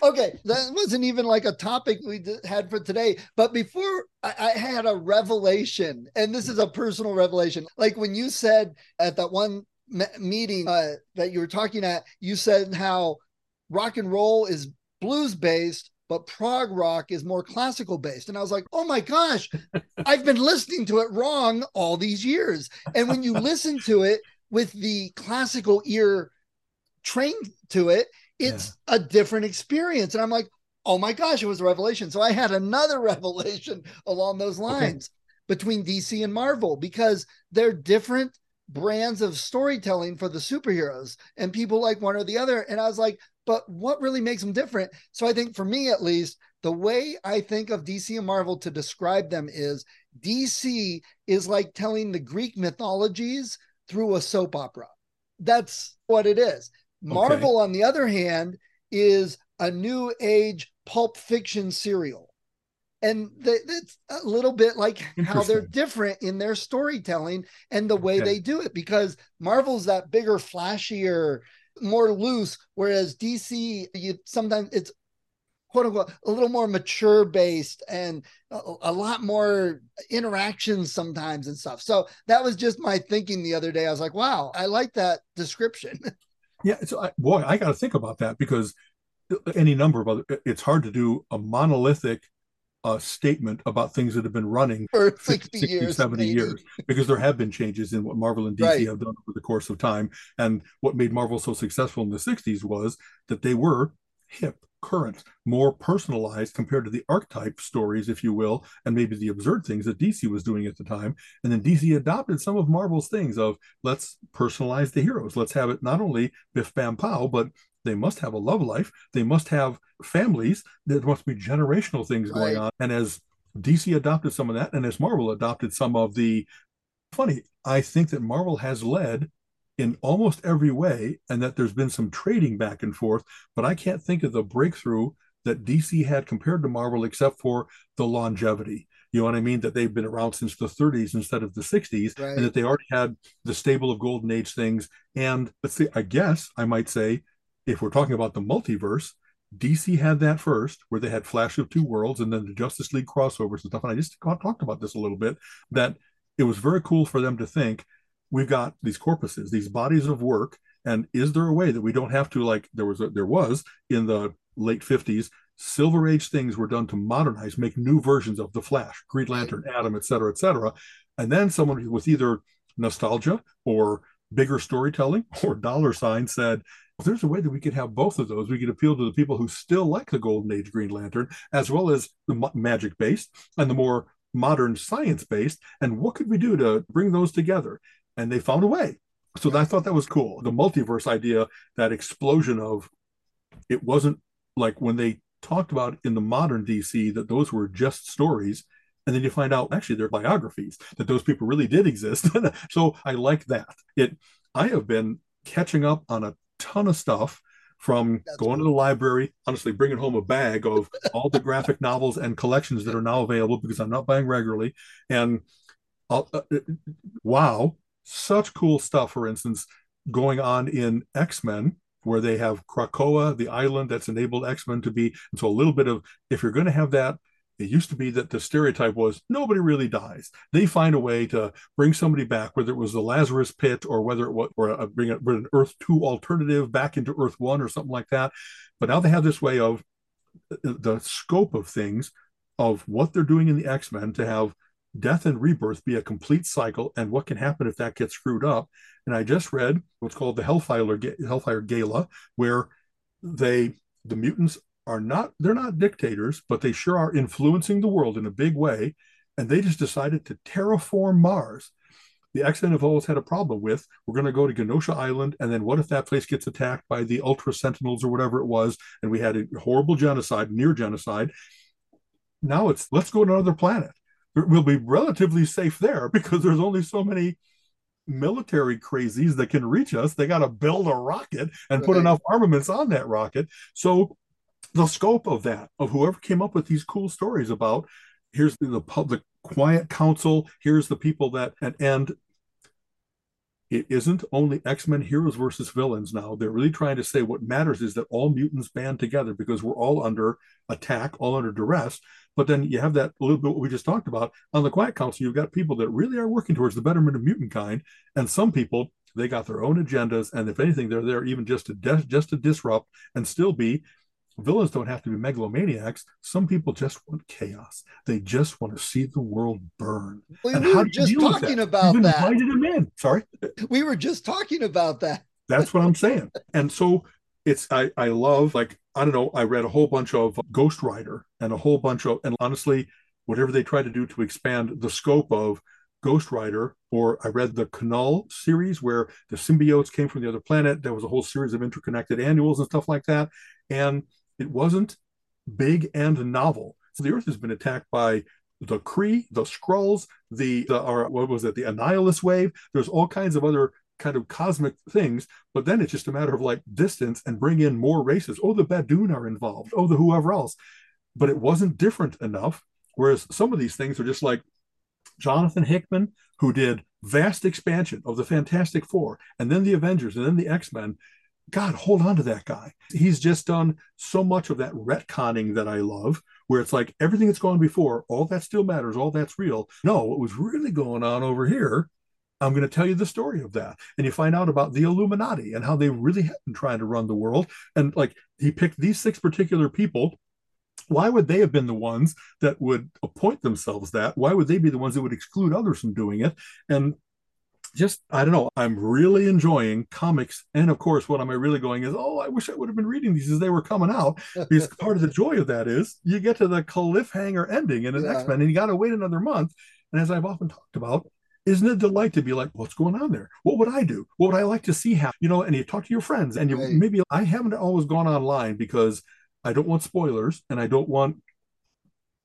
Okay. That wasn't even like a topic we had for today. But before I, I had a revelation, and this is a personal revelation. Like when you said at that one me meeting uh, that you were talking at, you said how rock and roll is blues based, but prog rock is more classical based. And I was like, oh my gosh, I've been listening to it wrong all these years. And when you listen to it with the classical ear trained to it, it's yeah. a different experience. And I'm like, oh my gosh, it was a revelation. So I had another revelation along those lines okay. between D C and Marvel, because they're different brands of storytelling for the superheroes and people like one or the other. And I was like, but what really makes them different? So I think for me, at least, the way I think of D C and Marvel to describe them is D C is like telling the Greek mythologies through a soap opera. That's what it is. Marvel, okay. on the other hand, is a new age pulp fiction serial. And it's a little bit like how they're different in their storytelling and the way okay. they do it, because Marvel's that bigger, flashier, more loose, whereas D C, you sometimes it's quote unquote a little more mature based and a, a lot more interactions sometimes and stuff. So that was just my thinking the other day. I was like, wow, I like that description. Yeah, so I, boy, I got to think about that, because any number of other, it's hard to do a monolithic uh, statement about things that have been running for sixty, sixty years, seventy maybe. years, because there have been changes in what Marvel and D C right. have done over the course of time. And what made Marvel so successful in the sixties was that they were hip, current, more personalized compared to the archetype stories, if you will, and maybe the absurd things that D C was doing at the time. And then D C adopted some of Marvel's things of, let's personalize the heroes. Let's have it not only biff, bam, pow, but they must have a love life. They must have families. There must be generational things going right. on. And as D C adopted some of that, and as Marvel adopted some of the... Funny, I think that Marvel has led in almost every way, and that there's been some trading back and forth, but I can't think of the breakthrough that D C had compared to Marvel, except for the longevity. You know what I mean? That they've been around since the thirties instead of the sixties, right. And that they already had the stable of golden age things. And let's see, I guess I might say, if we're talking about the multiverse, D C had that first, where they had Flash of Two Worlds and then the Justice League crossovers and stuff. And I just talked about this a little bit, that it was very cool for them to think, we've got these corpuses, these bodies of work. And is there a way that we don't have to, like there was, a, there was in the late fifties, Silver Age things were done to modernize, make new versions of the Flash, Green Lantern, Atom, et cetera, et cetera. And then someone with either nostalgia or bigger storytelling or dollar sign said, well, there's a way that we could have both of those. We could appeal to the people who still like the Golden Age Green Lantern, as well as the ma- magic based and the more modern science based. And what could we do to bring those together? And they found a way. So yeah. I thought that was cool. The multiverse idea, that explosion of, it wasn't like when they talked about in the modern D C that those were just stories. And then you find out actually they're biographies, that those people really did exist. So I like that. It, I have been catching up on a ton of stuff from That's going cool. to the library, honestly, bringing home a bag of all the graphic novels and collections that are now available because I'm not buying regularly. And uh, wow, such cool stuff, for instance, going on in X-Men, where they have Krakoa, the island that's enabled X-Men to be. And so a little bit of, if you're going to have that, it used to be that the stereotype was nobody really dies. They find a way to bring somebody back, whether it was the Lazarus Pit or whether it was or a, bring a, an Earth two alternative back into Earth one or something like that. But now they have this way of the scope of things, of what they're doing in the X-Men, to have death and rebirth be a complete cycle, and what can happen if that gets screwed up. And I just read what's called the Hellfire, Hellfire Gala, where they the mutants are not, they're not dictators, but they sure are influencing the world in a big way. And they just decided to terraform Mars. The X-Men have always had a problem with, we're going to go to Genosha Island, and then what if that place gets attacked by the Ultra Sentinels or whatever it was, and we had a horrible genocide, near genocide. Now it's, let's go to another planet. We'll be relatively safe there because there's only so many military crazies that can reach us. They got to build a rocket and put right. enough armaments on that rocket. So the scope of that, of whoever came up with these cool stories about, here's the public quiet council, here's the people that, and, and it isn't only X-Men heroes versus villains now. They're really trying to say what matters is that all mutants band together because we're all under attack, all under duress. But then you have that little bit what we just talked about on the Quiet Council. You've got people that really are working towards the betterment of mutant kind, and some people, they got their own agendas. And if anything, they're there even just to de- just to disrupt and still be. Villains don't have to be megalomaniacs. Some people just want chaos. They just want to see the world burn. We, and we how were do just talking that? about You've that. Invited them in. Sorry, we were just talking about that. That's what I'm saying. And so it's I I love like. I don't know, I read a whole bunch of Ghost Rider and a whole bunch of, and honestly, whatever they try to do to expand the scope of Ghost Rider, or I read the Kunnal series where the symbiotes came from the other planet. There was a whole series of interconnected annuals and stuff like that. And it wasn't big and novel. So the Earth has been attacked by the Kree, the Skrulls, the, the or what was it, the Annihilus wave. There's all kinds of other kind of cosmic things, but then it's just a matter of like distance and bring in more races. Oh, the Badoon are involved. Oh, the whoever else. But it wasn't different enough. Whereas some of these things are just like Jonathan Hickman, who did vast expansion of the Fantastic Four, and then the Avengers, and then the X-Men. God, hold on to that guy. He's just done so much of that retconning that I love, where it's like everything that's gone before, all that still matters, all that's real. No, what was really going on over here, I'm going to tell you the story of that. And you find out about the Illuminati and how they really have been trying to run the world. And like he picked these six particular people. Why would they have been the ones that would appoint themselves that? Why would they be the ones that would exclude others from doing it? And just, I don't know, I'm really enjoying comics. And of course, what am I really going is, oh, I wish I would have been reading these as they were coming out. Because part of the joy of that is you get to the cliffhanger ending in an yeah. X-Men and you got to wait another month. And as I've often talked about, isn't it a delight to be like, what's going on there? What would I do? What would I like to see happen? You know, and you talk to your friends and you right. maybe I haven't always gone online because I don't want spoilers and I don't want,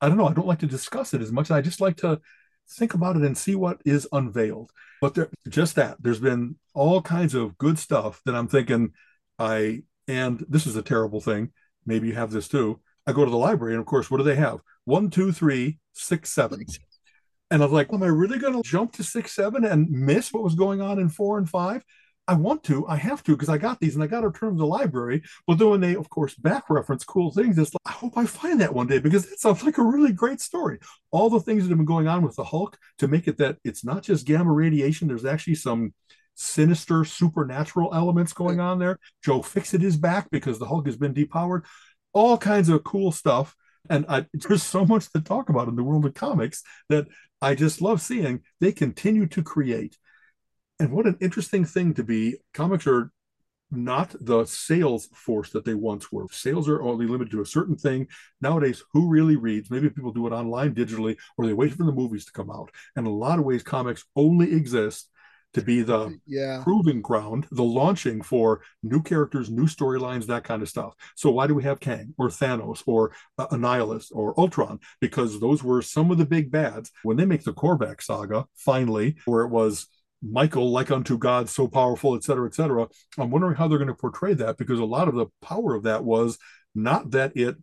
I don't know, I don't like to discuss it as much. I just like to think about it and see what is unveiled. But there, just that, there's been all kinds of good stuff that I'm thinking I, and this is a terrible thing. Maybe you have this too. I go to the library and of course, what do they have? one, two, three, six, seven. And I was like, well, am I really going to jump to six, seven and miss what was going on in four and five? I want to, I have to, because I got these and I got to return to the library. But then when they, of course, back reference cool things, it's like, I hope I find that one day, because that sounds like a really great story. All the things that have been going on with the Hulk to make it that it's not just gamma radiation. There's actually some sinister supernatural elements going on there. Joe Fixit is back because the Hulk has been depowered. All kinds of cool stuff. And I, there's so much to talk about in the world of comics that I just love seeing. They continue to create. And what an interesting thing to be. Comics are not the sales force that they once were. Sales are only limited to a certain thing. Nowadays, who really reads? Maybe people do it online digitally, or they wait for the movies to come out. And in a lot of ways, comics only exist to be the yeah. proving ground, the launching for new characters, new storylines, that kind of stuff. So why do we have Kang or Thanos or uh, Annihilus or Ultron? Because those were some of the big bads. When they make the Korvac saga, finally, where it was Michael, like unto God, so powerful, et cetera, et cetera. I'm wondering how they're going to portray that, because a lot of the power of that was not that it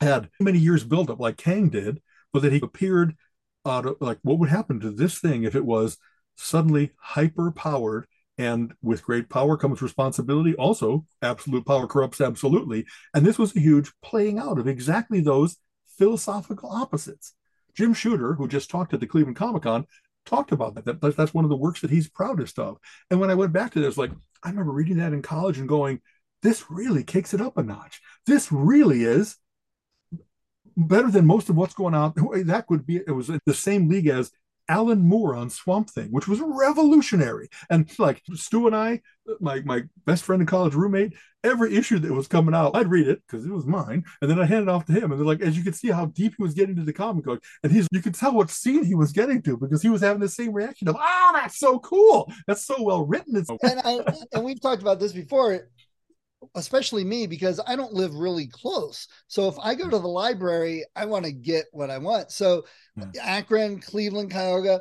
had many years built up like Kang did, but that he appeared out of, like, what would happen to this thing if it was suddenly hyper-powered, and with great power comes responsibility. Also, absolute power corrupts absolutely. And this was a huge playing out of exactly those philosophical opposites. Jim Shooter, who just talked at the Cleveland Comic-Con, talked about that. that. That's one of the works that he's proudest of. And when I went back to this, like, I remember reading that in college and going, this really kicks it up a notch. This really is better than most of what's going on. That would be, it was in the same league as Alan Moore on Swamp Thing, which was revolutionary. And like Stu and I, my my best friend and college roommate, every issue that was coming out, I'd read it because it was mine, and then I hand it off to him. And they're like, as you can see how deep he was getting to the comic book, and he's you could tell what scene he was getting to, because he was having the same reaction of, ah, oh, that's so cool, that's so well written. It's- and I and we've talked about this before, especially me, because I don't live really close. So if I go to the library, I want to get what I want. So yeah. Akron, Cleveland, Cuyahoga,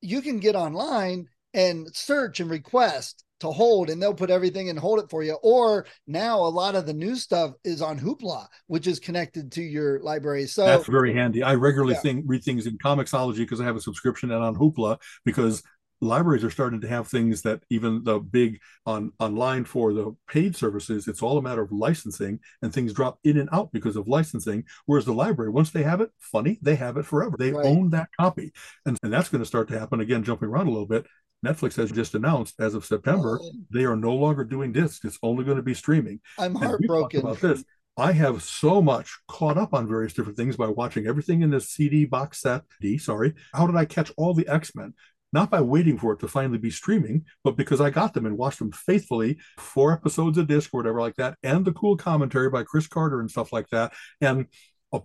you can get online and search and request to hold, and they'll put everything and hold it for you. Or now a lot of the new stuff is on Hoopla, which is connected to your library. So that's very handy. I regularly yeah. think, read things in Comixology because I have a subscription, and on Hoopla because libraries are starting to have things that even the big on online for the paid services, it's all a matter of licensing, and things drop in and out because of licensing. Whereas the library, once they have it, funny, they have it forever. They right. own that copy. And, and that's going to start to happen again, jumping around a little bit. Netflix has just announced as of September, oh. they are no longer doing discs. It's only going to be streaming. I'm heartbroken about this. I have so much caught up on various different things by watching everything in this C D box set. D, sorry. How did I catch all the X-Men? Not by waiting for it to finally be streaming, but because I got them and watched them faithfully, four episodes a disc or whatever like that, and the cool commentary by Chris Carter and stuff like that, and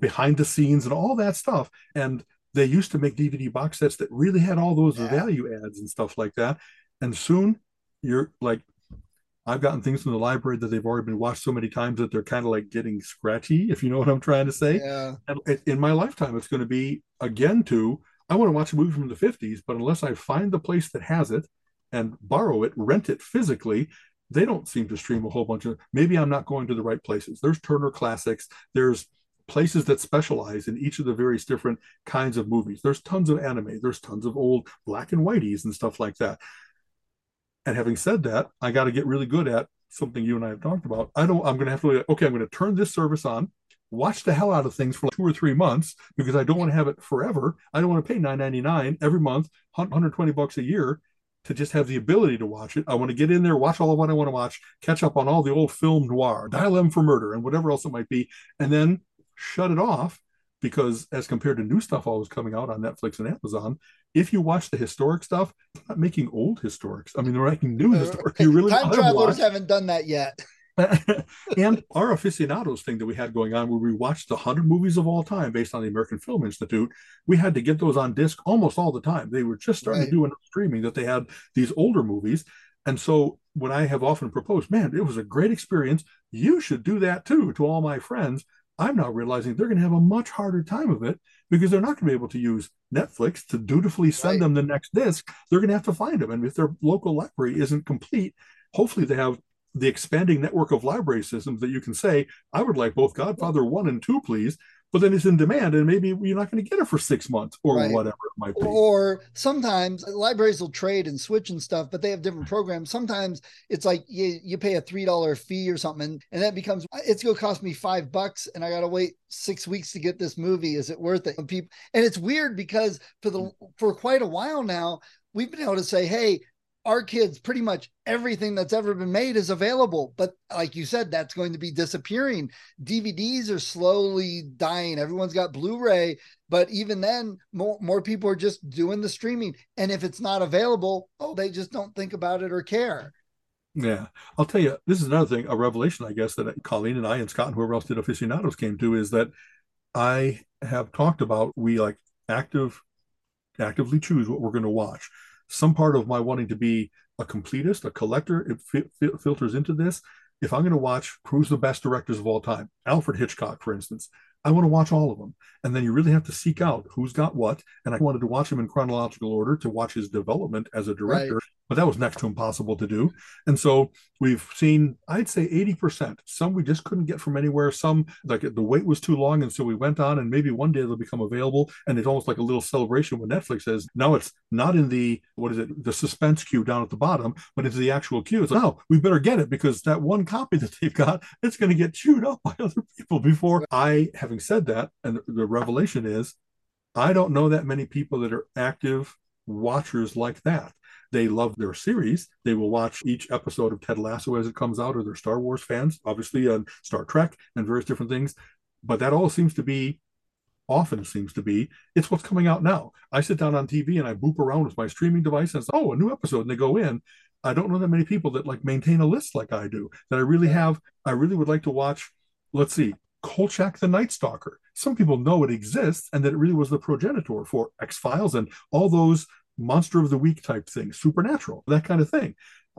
behind the scenes and all that stuff. And they used to make D V D box sets that really had all those yeah. value adds and stuff like that. And soon you're like, I've gotten things from the library that they've already been watched so many times that they're kind of like getting scratchy, if you know what I'm trying to say. Yeah. And in my lifetime, it's going to be again to... I want to watch a movie from the fifties, but unless I find the place that has it and borrow it, rent it physically, they don't seem to stream a whole bunch of, maybe I'm not going to the right places. There's Turner Classics. There's places that specialize in each of the various different kinds of movies. There's tons of anime. There's tons of old black and whiteys and stuff like that. And having said that, I got to get really good at something you and I have talked about. I don't, I'm going to have to, like, okay, I'm going to turn this service on, watch the hell out of things for like two or three months because I don't want to have it forever. I don't want to pay nine ninety-nine every month, one hundred twenty bucks a year to just have the ability to watch it. I want to get in there, watch all of what I want to watch, catch up on all the old film noir, Dial M for Murder, and whatever else it might be, and then shut it off, because as compared to new stuff always coming out on Netflix and Amazon, if you watch the historic stuff, they're not making old historics. I mean, they're making new historic. You really Time travelers haven't done that yet. And our aficionados thing that we had going on, where we watched the one hundred movies of all time based on the American Film Institute, we had to get those on disc almost all the time. They were just starting right. to do enough streaming that they had these older movies. And so what I have often proposed, man, it was a great experience. You should do that too, to all my friends. I'm now realizing they're going to have a much harder time of it, because they're not going to be able to use Netflix to dutifully send right. them the next disc. They're going to have to find them. And if their local library isn't complete, hopefully they have the expanding network of library systems that you can say, I would like both Godfather one and two, please. but then it's in demand and maybe you're not going to get it for six months or right. whatever it might be. Or sometimes libraries will trade and switch and stuff, but they have different programs. Sometimes it's like you, you pay a three dollar fee or something, and, and that becomes, it's going to cost me five bucks and I got to wait six weeks to get this movie. Is it worth it? And, people, and it's weird because for the for quite a while now, we've been able to say, hey, our kids, pretty much everything that's ever been made is available. But like you said, that's going to be disappearing. D V Ds are slowly dying. Everyone's got Blu-ray, but even then more, more people are just doing the streaming. And if it's not available, oh, they just don't think about it or care. Yeah. I'll tell you, this is another thing, a revelation, I guess, that Colleen and I and Scott and whoever else did Aficionados came to, is that I have talked about, we like active, actively choose what we're going to watch. Some part of my wanting to be a completist, a collector, it fi- fi- filters into this. If I'm going to watch who's the best directors of all time, Alfred Hitchcock, for instance, I want to watch all of them. And then you really have to seek out who's got what. And I wanted to watch him in chronological order to watch his development as a director, right. but that was next to impossible to do. And so we've seen, I'd say eighty percent. Some we just couldn't get from anywhere. Some, like the wait was too long. And so we went on, and maybe one day they'll become available. And it's almost like a little celebration when Netflix says, now it's not in the, what is it, the suspense queue down at the bottom, but it's the actual queue. It's like, oh, we better get it because that one copy that they've got, it's going to get chewed up by other people before I have. Having said that, and the revelation is, I don't know that many people that are active watchers like that. They love their series. They will watch each episode of Ted Lasso as it comes out, or they're Star Wars fans, obviously, and Star Trek and various different things. But that all seems to be, often seems to be, it's what's coming out now. I sit down on T V and I boop around with my streaming device and it's, oh, a new episode, and they go in. I don't know that many people that like maintain a list like I do, that I really have, I really would like to watch, let's see, Kolchak the Night Stalker. Some people know it exists and that it really was the progenitor for X-Files and all those monster of the week type things, Supernatural, that kind of thing.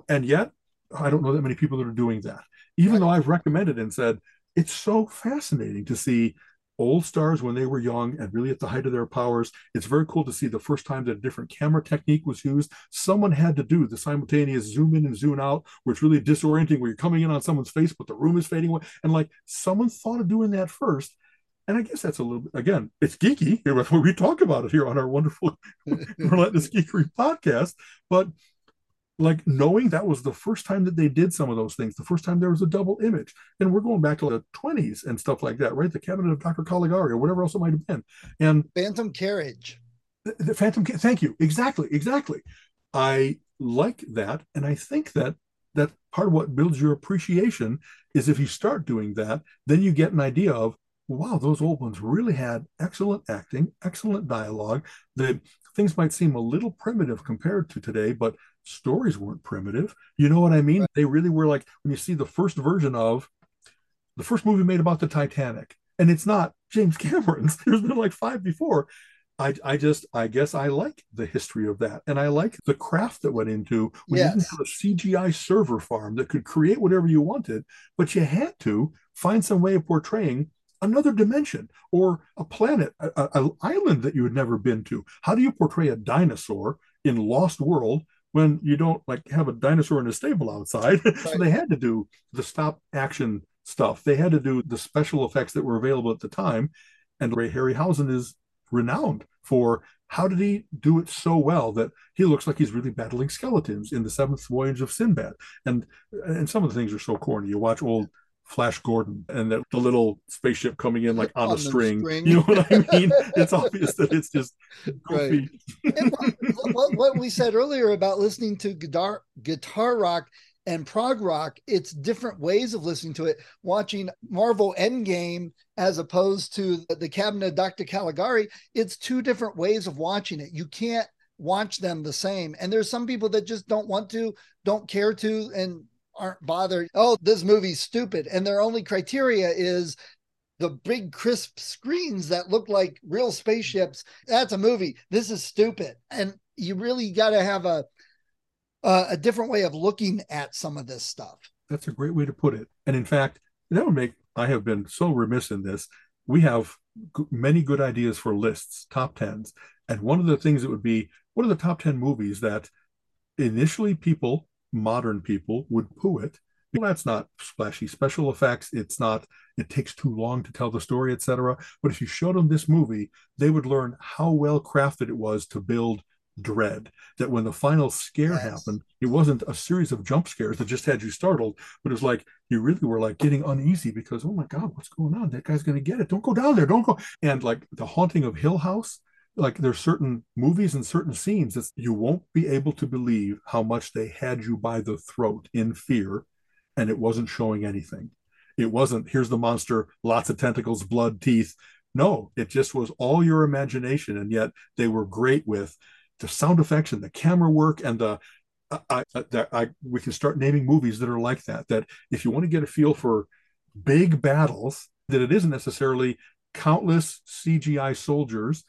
And yet, I don't know that many people that are doing that, even right. though I've recommended and said, it's so fascinating to see old stars when they were young and really at the height of their powers. It's very cool to see the first time that a different camera technique was used. Someone had to do the simultaneous zoom in and zoom out, where it's really disorienting, where you're coming in on someone's face, but the room is fading away. And like someone thought of doing that first. And I guess that's a little bit, again, it's geeky. We talk about it here on our wonderful Relentless Geekery podcast. But like knowing that was the first time that they did some of those things, the first time there was a double image. And we're going back to the twenties and stuff like that, right? The Cabinet of Doctor Caligari or whatever else it might have been. And Phantom Carriage. The, the Phantom, thank you. Exactly, exactly. I like that. And I think that that part of what builds your appreciation is if you start doing that, then you get an idea of, wow, those old ones really had excellent acting, excellent dialogue. The things might seem a little primitive compared to today, but stories weren't primitive. You know what I mean? Right. They really were like, when you see the first version of the first movie made about the Titanic, and it's not James Cameron's, there's been like five before. I, I just, I guess I like the history of that. And I like the craft that went into, we yes. didn't have a C G I server farm that could create whatever you wanted, but you had to find some way of portraying another dimension or a planet, an island that you had never been to. How do you portray a dinosaur in Lost World when you don't like have a dinosaur in a stable outside? Right. So they had to do the stop action stuff. They had to do the special effects that were available at the time. And Ray Harryhausen is renowned for how did he do it so well that he looks like he's really battling skeletons in the seventh voyage of Sinbad. And and some of the things are so corny. You watch old Flash Gordon and that the little spaceship coming in like on, on a string. string. You know what I mean? It's obvious that it's just goofy. Right. And what, what, what we said earlier about listening to guitar, guitar rock and prog rock, it's different ways of listening to it. Watching Marvel Endgame as opposed to the Cabinet of Doctor Caligari, it's two different ways of watching it. You can't watch them the same. And there's some people that just don't want to, don't care to, and aren't bothered. Oh, this movie's stupid. And their only criteria is the big crisp screens that look like real spaceships. That's a movie. This is stupid. And you really got to have a uh, a different way of looking at some of this stuff. That's a great way to put it. And in fact, that would make, I have been so remiss in this. We have g- many good ideas for lists, top tens. And one of the things that would be, what are the top ten movies that initially people, modern people, would poo it well, that's not splashy special effects. It's not, it takes too long to tell the story, et cetera. But if you showed them this movie, they would learn how well crafted it was to build dread. That when the final scare yes. happened, it wasn't a series of jump scares that just had you startled, but it was like you really were like getting uneasy because, oh my God, what's going on? That guy's going to get it. Don't go down there. Don't go. And like The Haunting of Hill House, like there's certain movies and certain scenes that you won't be able to believe how much they had you by the throat in fear, and it wasn't showing anything. It wasn't, here's the monster, lots of tentacles, blood, teeth. No, it just was all your imagination, and yet they were great with the sound effects and the camera work and the, I, I, the I, we can start naming movies that are like that, that if you want to get a feel for big battles, that it isn't necessarily countless C G I soldiers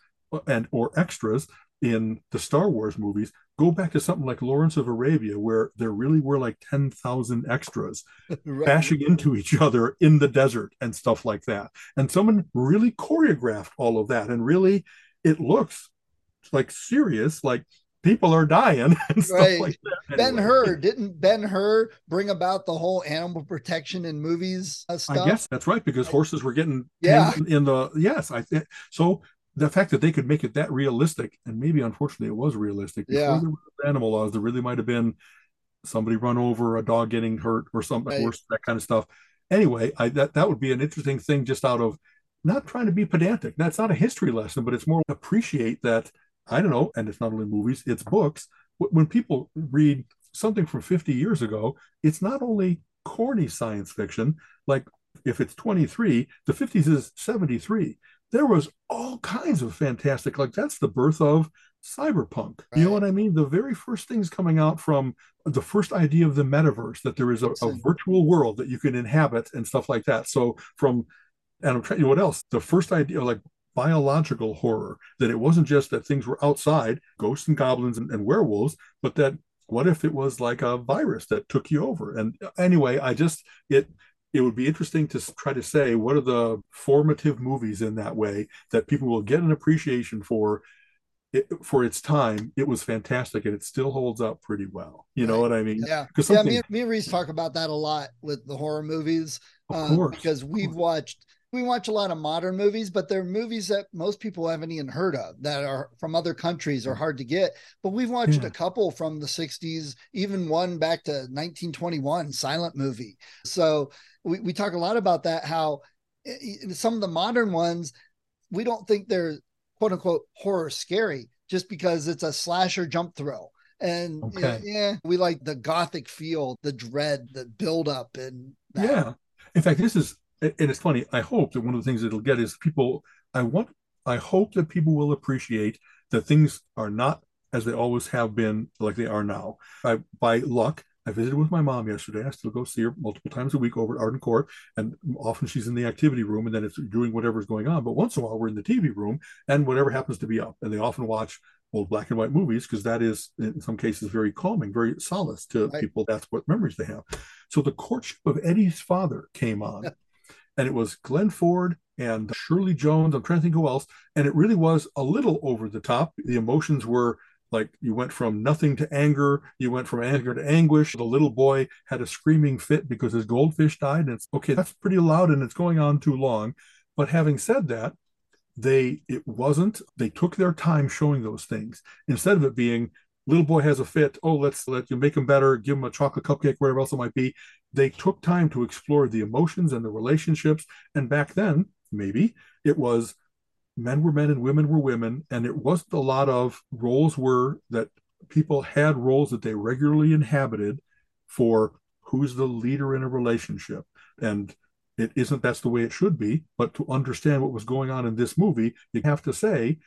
and or extras in the Star Wars movies. Go back to something like Lawrence of Arabia, where there really were like ten thousand extras right. bashing into each other in the desert and stuff like that. And someone really choreographed all of that. And really, it looks like serious, like people are dying and stuff right. like that. Anyway. Ben-Hur, didn't Ben-Hur bring about the whole animal protection in movies uh, stuff? I guess that's right, because horses were getting yeah. in the, yes. I th- so the fact that they could make it that realistic, and maybe unfortunately it was realistic. Before yeah. there were animal laws, there really might have been somebody run over, a dog getting hurt, or something, right. horse, that kind of stuff. Anyway, I, that, that would be an interesting thing, just out of not trying to be pedantic. That's not a history lesson, but it's more appreciate that, I don't know, and it's not only movies, it's books. When people read something from fifty years ago, it's not only corny science fiction, like if it's twenty-three, the fifties is seventy-three. There was all kinds of fantastic, like that's the birth of cyberpunk. Right. You know what I mean? The very first things coming out from the first idea of the metaverse, that there is a, a virtual world that you can inhabit and stuff like that. So from, and I'm trying, you know what else? The first idea, like biological horror, that it wasn't just that things were outside, ghosts and goblins and, and werewolves, but that what if it was like a virus that took you over? And anyway, I just, it, It would be interesting to try to say, what are the formative movies in that way that people will get an appreciation for it, for its time? It was fantastic, and it still holds up pretty well. You right. know what I mean? Yeah. Something... Yeah. Me, me and Reese talk about that a lot with the horror movies, of course, uh, because we've watched, we watch a lot of modern movies, but they're movies that most people haven't even heard of, that are from other countries or hard to get. But we've watched yeah. a couple from the sixties, even one back to nineteen twenty-one, silent movie. So we, we talk a lot about that, how some of the modern ones, we don't think they're quote unquote horror scary just because it's a slasher jump thrill. And okay. you know, yeah, we like the gothic feel, the dread, the buildup, and that. Yeah. In fact, this is, and it's funny, I hope that one of the things it'll get is people, I want, I hope that people will appreciate that things are not as they always have been, like they are now. I, by luck, I visited with my mom yesterday. I still go see her multiple times a week over at Arden Court, and often she's in the activity room, and then it's doing whatever's going on. But once in a while, we're in the T V room, and whatever happens to be up, and they often watch old black and white movies, because that is, in some cases, very calming, very solace to right. people. That's what memories they have. So The Courtship of Eddie's Father came on. And it was Glenn Ford and Shirley Jones. I'm trying to think who else. And it really was a little over the top. The emotions were like, you went from nothing to anger. You went from anger to anguish. The little boy had a screaming fit because his goldfish died. And it's, okay, that's pretty loud, and it's going on too long. But having said that, they it wasn't. They took their time showing those things. Instead of it being, little boy has a fit, oh, let's let you make him better, give him a chocolate cupcake, whatever else it might be. They took time to explore the emotions and the relationships. And back then, maybe, it was men were men and women were women. And it wasn't a lot of roles were that people had roles that they regularly inhabited for who's the leader in a relationship. And it isn't that's the way it should be. But to understand what was going on in this movie, you have to say,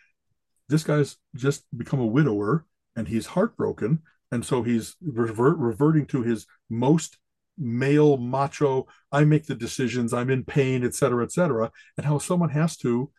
this guy's just become a widower, and he's heartbroken, and so he's revert, reverting to his most male macho, I make the decisions, I'm in pain, et cetera, et cetera, and how someone has to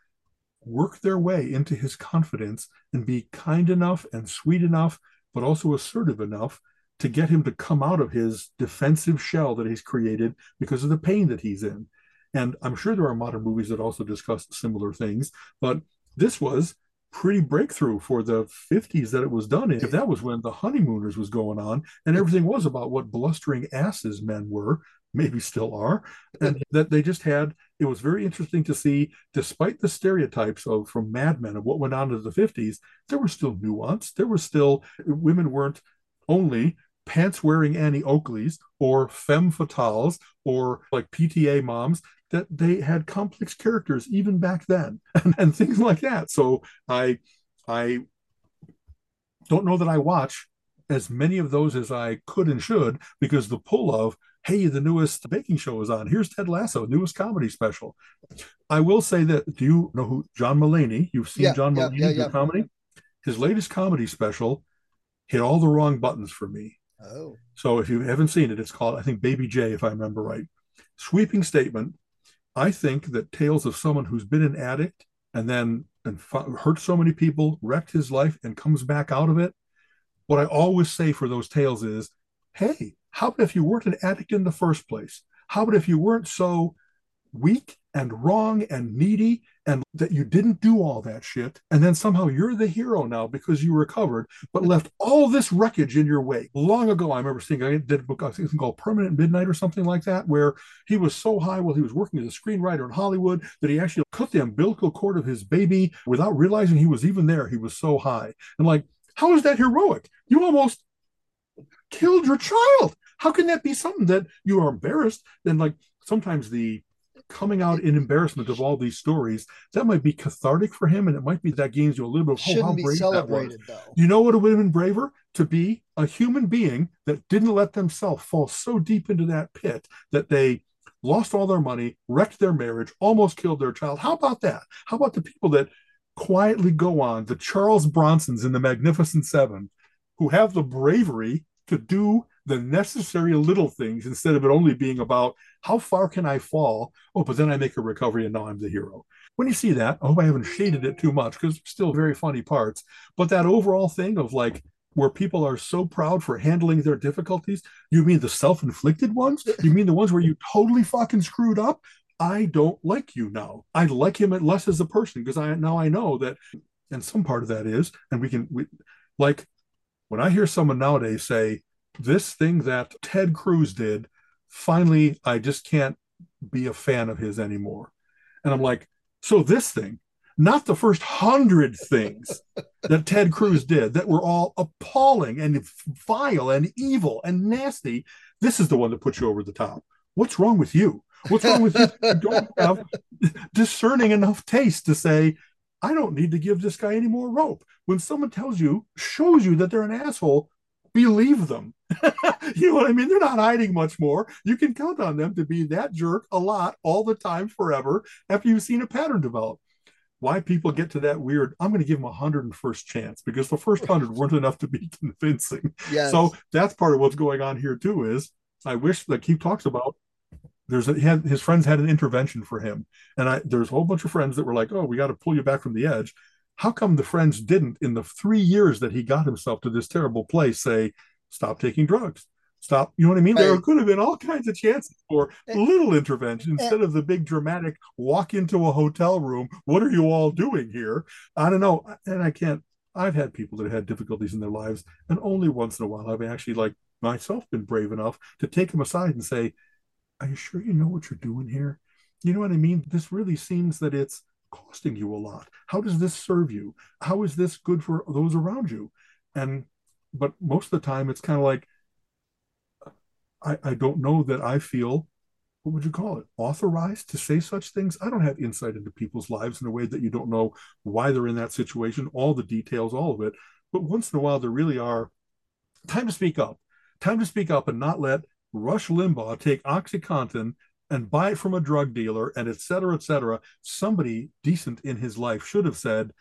work their way into his confidence and be kind enough and sweet enough, but also assertive enough to get him to come out of his defensive shell that he's created because of the pain that he's in. And I'm sure there are modern movies that also discuss similar things, but this was pretty breakthrough for the fifties that it was done in. That was when The Honeymooners was going on, and everything was about what blustering asses men were, maybe still are, and that they just had, it was very interesting to see, despite the stereotypes of from Mad Men of what went on in the fifties, there was still nuance. There was still, women weren't only pants-wearing Annie Oakleys or femme fatales or like P T A moms, that they had complex characters even back then, and, and things like that. So I, I don't know that I watch as many of those as I could and should, because the pull of, hey, the newest baking show is on. Here's Ted Lasso, newest comedy special. I will say that, do you know who John Mulaney? You've seen yeah, John yeah, Mulaney yeah, yeah. do comedy? His latest comedy special hit all the wrong buttons for me. Oh. So if you haven't seen it, it's called, I think, Baby J, if I remember right. Sweeping statement. I think that tales of someone who's been an addict and then and fought, hurt so many people, wrecked his life, and comes back out of it. What I always say for those tales is, hey, how about if you weren't an addict in the first place? How about if you weren't so weak and wrong and needy, and that you didn't do all that shit, and then somehow you're the hero now because you recovered, but left all this wreckage in your wake. Long ago, I remember seeing, I did a book, I think called Permanent Midnight or something like that, where he was so high while he was working as a screenwriter in Hollywood that he actually cut the umbilical cord of his baby without realizing he was even there. He was so high. And like, how is that heroic? You almost killed your child. How can that be something that you are embarrassed? Then like sometimes the coming out in embarrassment of all these stories, that might be cathartic for him, and it might be that gains you a little bit of, oh, how brave that was. Though. You know what would have been braver? To be a human being that didn't let themselves fall so deep into that pit that they lost all their money, wrecked their marriage, almost killed their child. How about that? How about the people that quietly go on, the Charles Bronsons in the Magnificent Seven, who have the bravery to do the necessary little things instead of it only being about how far can I fall? Oh, but then I make a recovery and now I'm the hero. When you see that, I hope I haven't shaded it too much because there's still very funny parts, but that overall thing of like where people are so proud for handling their difficulties, you mean the self-inflicted ones? You mean the ones where you totally fucking screwed up? I don't like you now. I like him less as a person because I now I know that, and some part of that is, and we can, we, like when I hear someone nowadays say, this thing that Ted Cruz did, finally, I just can't be a fan of his anymore. And I'm like, so this thing, not the first hundred things that Ted Cruz did that were all appalling and vile and evil and nasty, this is the one that puts you over the top. What's wrong with you? What's wrong with you? You don't have discerning enough taste to say, I don't need to give this guy any more rope. When someone tells you, shows you that they're an asshole, believe them. You know what I mean? They're not hiding much more. You can count on them to be that jerk a lot, all the time, forever, after you've seen a pattern develop. Why people get to that weird, I'm going to give them a hundred and first chance, because the first hundred weren't enough to be convincing. Yes. So that's part of what's going on here too, is I wish that Keith talks about, there's a, he had, his friends had an intervention for him. And I, there's a whole bunch of friends that were like, oh, we got to pull you back from the edge. How come the friends didn't, in the three years that he got himself to this terrible place, say, stop taking drugs, stop, you know what I mean? Right. There could have been all kinds of chances for little intervention instead of the big dramatic walk into a hotel room. What are you all doing here? I don't know. And I can't, I've had people that have had difficulties in their lives, and only once in a while I've actually, like myself, been brave enough to take them aside and say, are you sure you know what you're doing here? You know what I mean? This really seems that it's costing you a lot. How does this serve you? How is this good for those around you? And but most of the time it's kind of like, I, I don't know that I feel, what would you call it, authorized to say such things. I don't have insight into people's lives in a way that you don't know why they're in that situation, all the details, all of it. But once in a while there really are time to speak up, time to speak up and not let Rush Limbaugh take OxyContin and buy it from a drug dealer, and et cetera, et cetera. Somebody decent in his life should have said,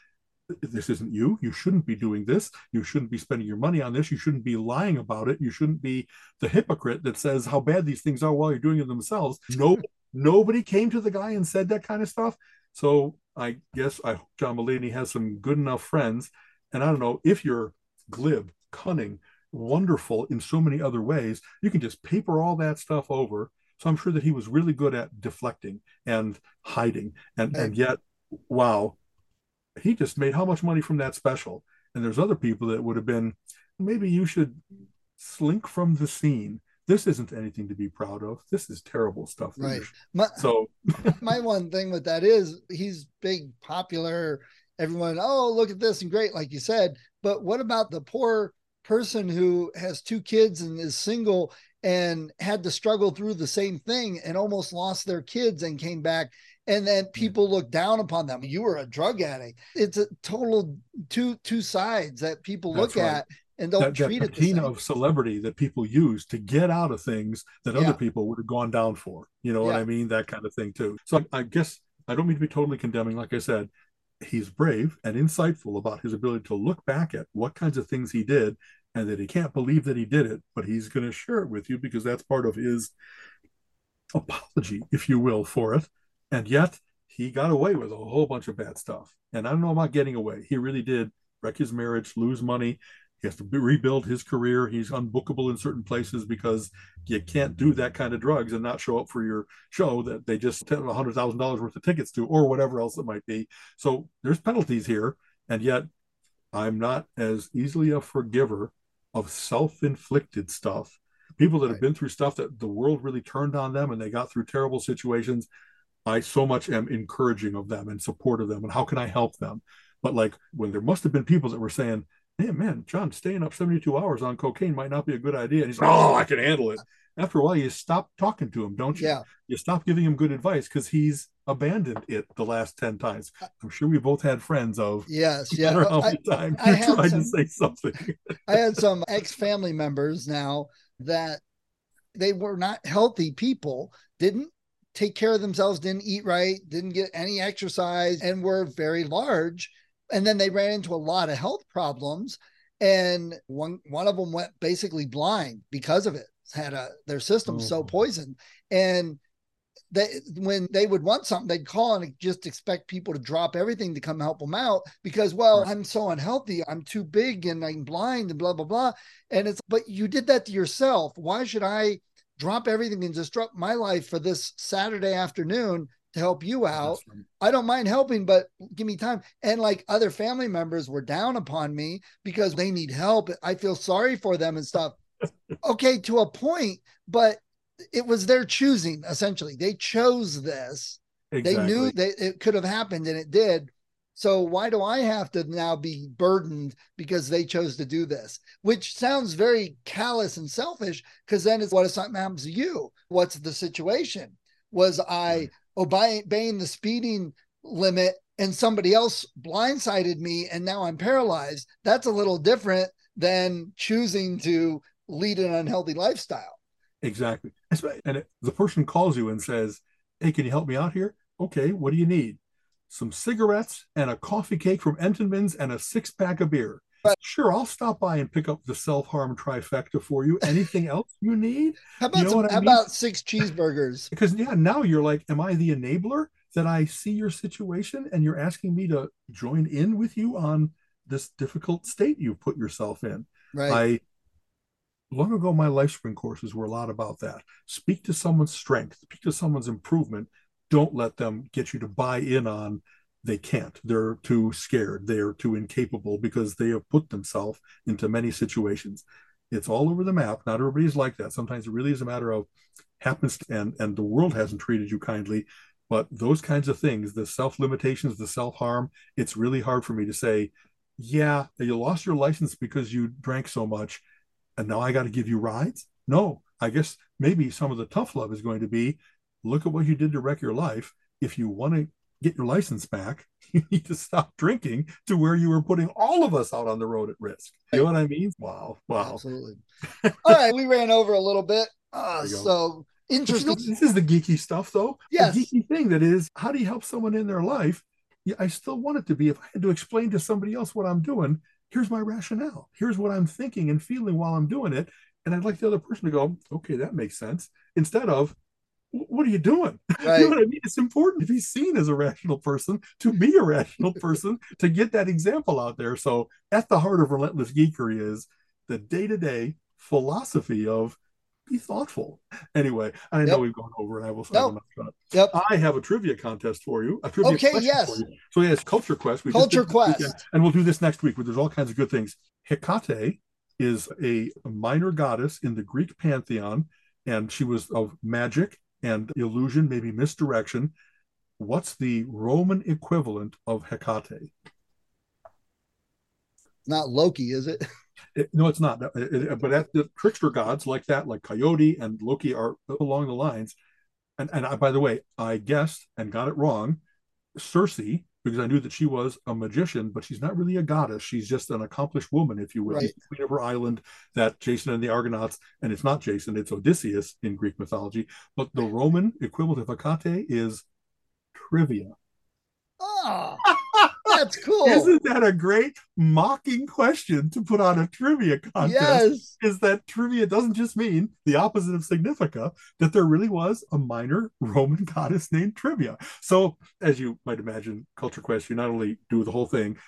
this isn't you. You shouldn't be doing this. You shouldn't be spending your money on this. You shouldn't be lying about it. You shouldn't be the hypocrite that says how bad these things are while you're doing it themselves. No, nobody came to the guy and said that kind of stuff. So I guess I hope John Mulaney has some good enough friends. And I don't know, if you're glib, cunning, wonderful in so many other ways, you can just paper all that stuff over. So I'm sure that he was really good at deflecting and hiding. And, and yet, wow, he just made how much money from that special? And there's other people that would have been, maybe you should slink from the scene. This isn't anything to be proud of. This is terrible stuff. Right. My, so my one thing with that is he's big, popular, everyone, oh, look at this and great, like you said. But what about the poor person who has two kids and is single and had to struggle through the same thing and almost lost their kids and came back, and then people look down upon them? You were a drug addict. It's a total two two sides that people That's look right. at and don't that, treat that it the same. Of celebrity that people use to get out of things that yeah. other people would have gone down for. You know yeah. what I mean? That kind of thing too. So I, I guess I don't mean to be totally condemning. Like I said, he's brave and insightful about his ability to look back at what kinds of things he did, and that he can't believe that he did it, but he's going to share it with you because that's part of his apology, if you will, for it. And yet he got away with a whole bunch of bad stuff. And I don't know about getting away. He really did wreck his marriage, lose money. He has to be, rebuild his career. He's unbookable in certain places because you can't do that kind of drugs and not show up for your show that they just sent one hundred thousand dollars worth of tickets to, or whatever else it might be. So there's penalties here. And yet I'm not as easily a forgiver of self-inflicted stuff. People that right. have been through stuff that the world really turned on them and they got through terrible situations, I so much am encouraging of them and support of them. And how can I help them? But like when there must have been people that were saying, hey, man, John, staying up seventy-two hours on cocaine might not be a good idea. And he's like, oh, I can handle it. After a while, you stop talking to him, don't you? Yeah. You stop giving him good advice because he's abandoned it the last ten times. I'm sure we both had friends of, yes, yeah. I don't know how many times you tried to say something. I had some ex-family members now that they were not healthy people, didn't take care of themselves, didn't eat right, didn't get any exercise, and were very large. And then they ran into a lot of health problems, and one one of them went basically blind because of it. Had a their system oh. so poisoned, and they when they would want something, they'd call and just expect people to drop everything to come help them out because, well, right. I'm so unhealthy, I'm too big, and I'm blind, and blah blah blah. And it's but you did that to yourself. Why should I drop everything and disrupt my life for this Saturday afternoon to help you out? Awesome. I don't mind helping, but give me time. And like other family members were down upon me because they need help. I feel sorry for them and stuff. Okay, to a point, but it was their choosing, essentially. They chose this. Exactly. They knew that it could have happened and it did. So why do I have to now be burdened because they chose to do this? Which sounds very callous and selfish, because then it's, what if something happens to you? What's the situation? Was I... Right. obeying the speeding limit and somebody else blindsided me and now I'm paralyzed? That's a little different than choosing to lead an unhealthy lifestyle. Exactly. And it, the person calls you and says, hey, can you help me out here? Okay, what do you need? Some cigarettes and a coffee cake from Entenmann's and a six pack of beer. But, sure, I'll stop by and pick up the self-harm trifecta for you. Anything else you need? How about, you know some, how mean? about six cheeseburgers? Because yeah, now you're like, am I the enabler that I see your situation and you're asking me to join in with you on this difficult state you've put yourself in? Right. I, long ago, my life spring courses were a lot about that. Speak to someone's strength. Speak to someone's improvement. Don't let them get you to buy in on they can't. They're too scared. They're too incapable because they have put themselves into many situations. It's all over the map. Not everybody's like that. Sometimes it really is a matter of happens and, and the world hasn't treated you kindly. But those kinds of things, the self-limitations, the self-harm, it's really hard for me to say, yeah, you lost your license because you drank so much and now I got to give you rides? No, I guess maybe some of the tough love is going to be, look at what you did to wreck your life. If you want to get your license back, you need to stop drinking to where you were putting all of us out on the road at risk. You know what I mean? Wow. Wow. Absolutely. All right. We ran over a little bit. Uh, so interesting. You know, this is the geeky stuff though. Yes. The geeky thing that is, how do you help someone in their life? Yeah, I still want it to be, if I had to explain to somebody else what I'm doing, here's my rationale. Here's what I'm thinking and feeling while I'm doing it. And I'd like the other person to go, okay, that makes sense. Instead of, what are you doing? Right. You know what I mean? It's important to be seen as a rational person, to be a rational person, to get that example out there. So at the heart of Relentless Geekery is the day-to-day philosophy of be thoughtful. Anyway, I know yep. we've gone over, and I will stop nope. enough. Yep. I have a trivia contest for you. A trivia okay, yes. For you. So yes, Culture Quest. We Culture Quest. Weekend, and we'll do this next week, where there's all kinds of good things. Hecate is a minor goddess in the Greek pantheon, and she was of magic and illusion, maybe misdirection. What's the Roman equivalent of Hecate? Not Loki, is it? It, no, it's not. It, it, but at the trickster gods like that, like Coyote and Loki, are along the lines. And and I, by the way, I guessed and got it wrong. Circe, because I knew that she was a magician, but she's not really a goddess. She's just an accomplished woman, if you will. Right. She's the queen of her island, that Jason and the Argonauts, and it's not Jason, it's Odysseus in Greek mythology. But the Roman equivalent of Hecate is Trivia. Oh, that's cool. Isn't that a great mocking question to put on a trivia contest? Yes. Is that trivia doesn't just mean the opposite of Significa, that there really was a minor Roman goddess named Trivia. So, as you might imagine, Culture Quest, you not only do the whole thing,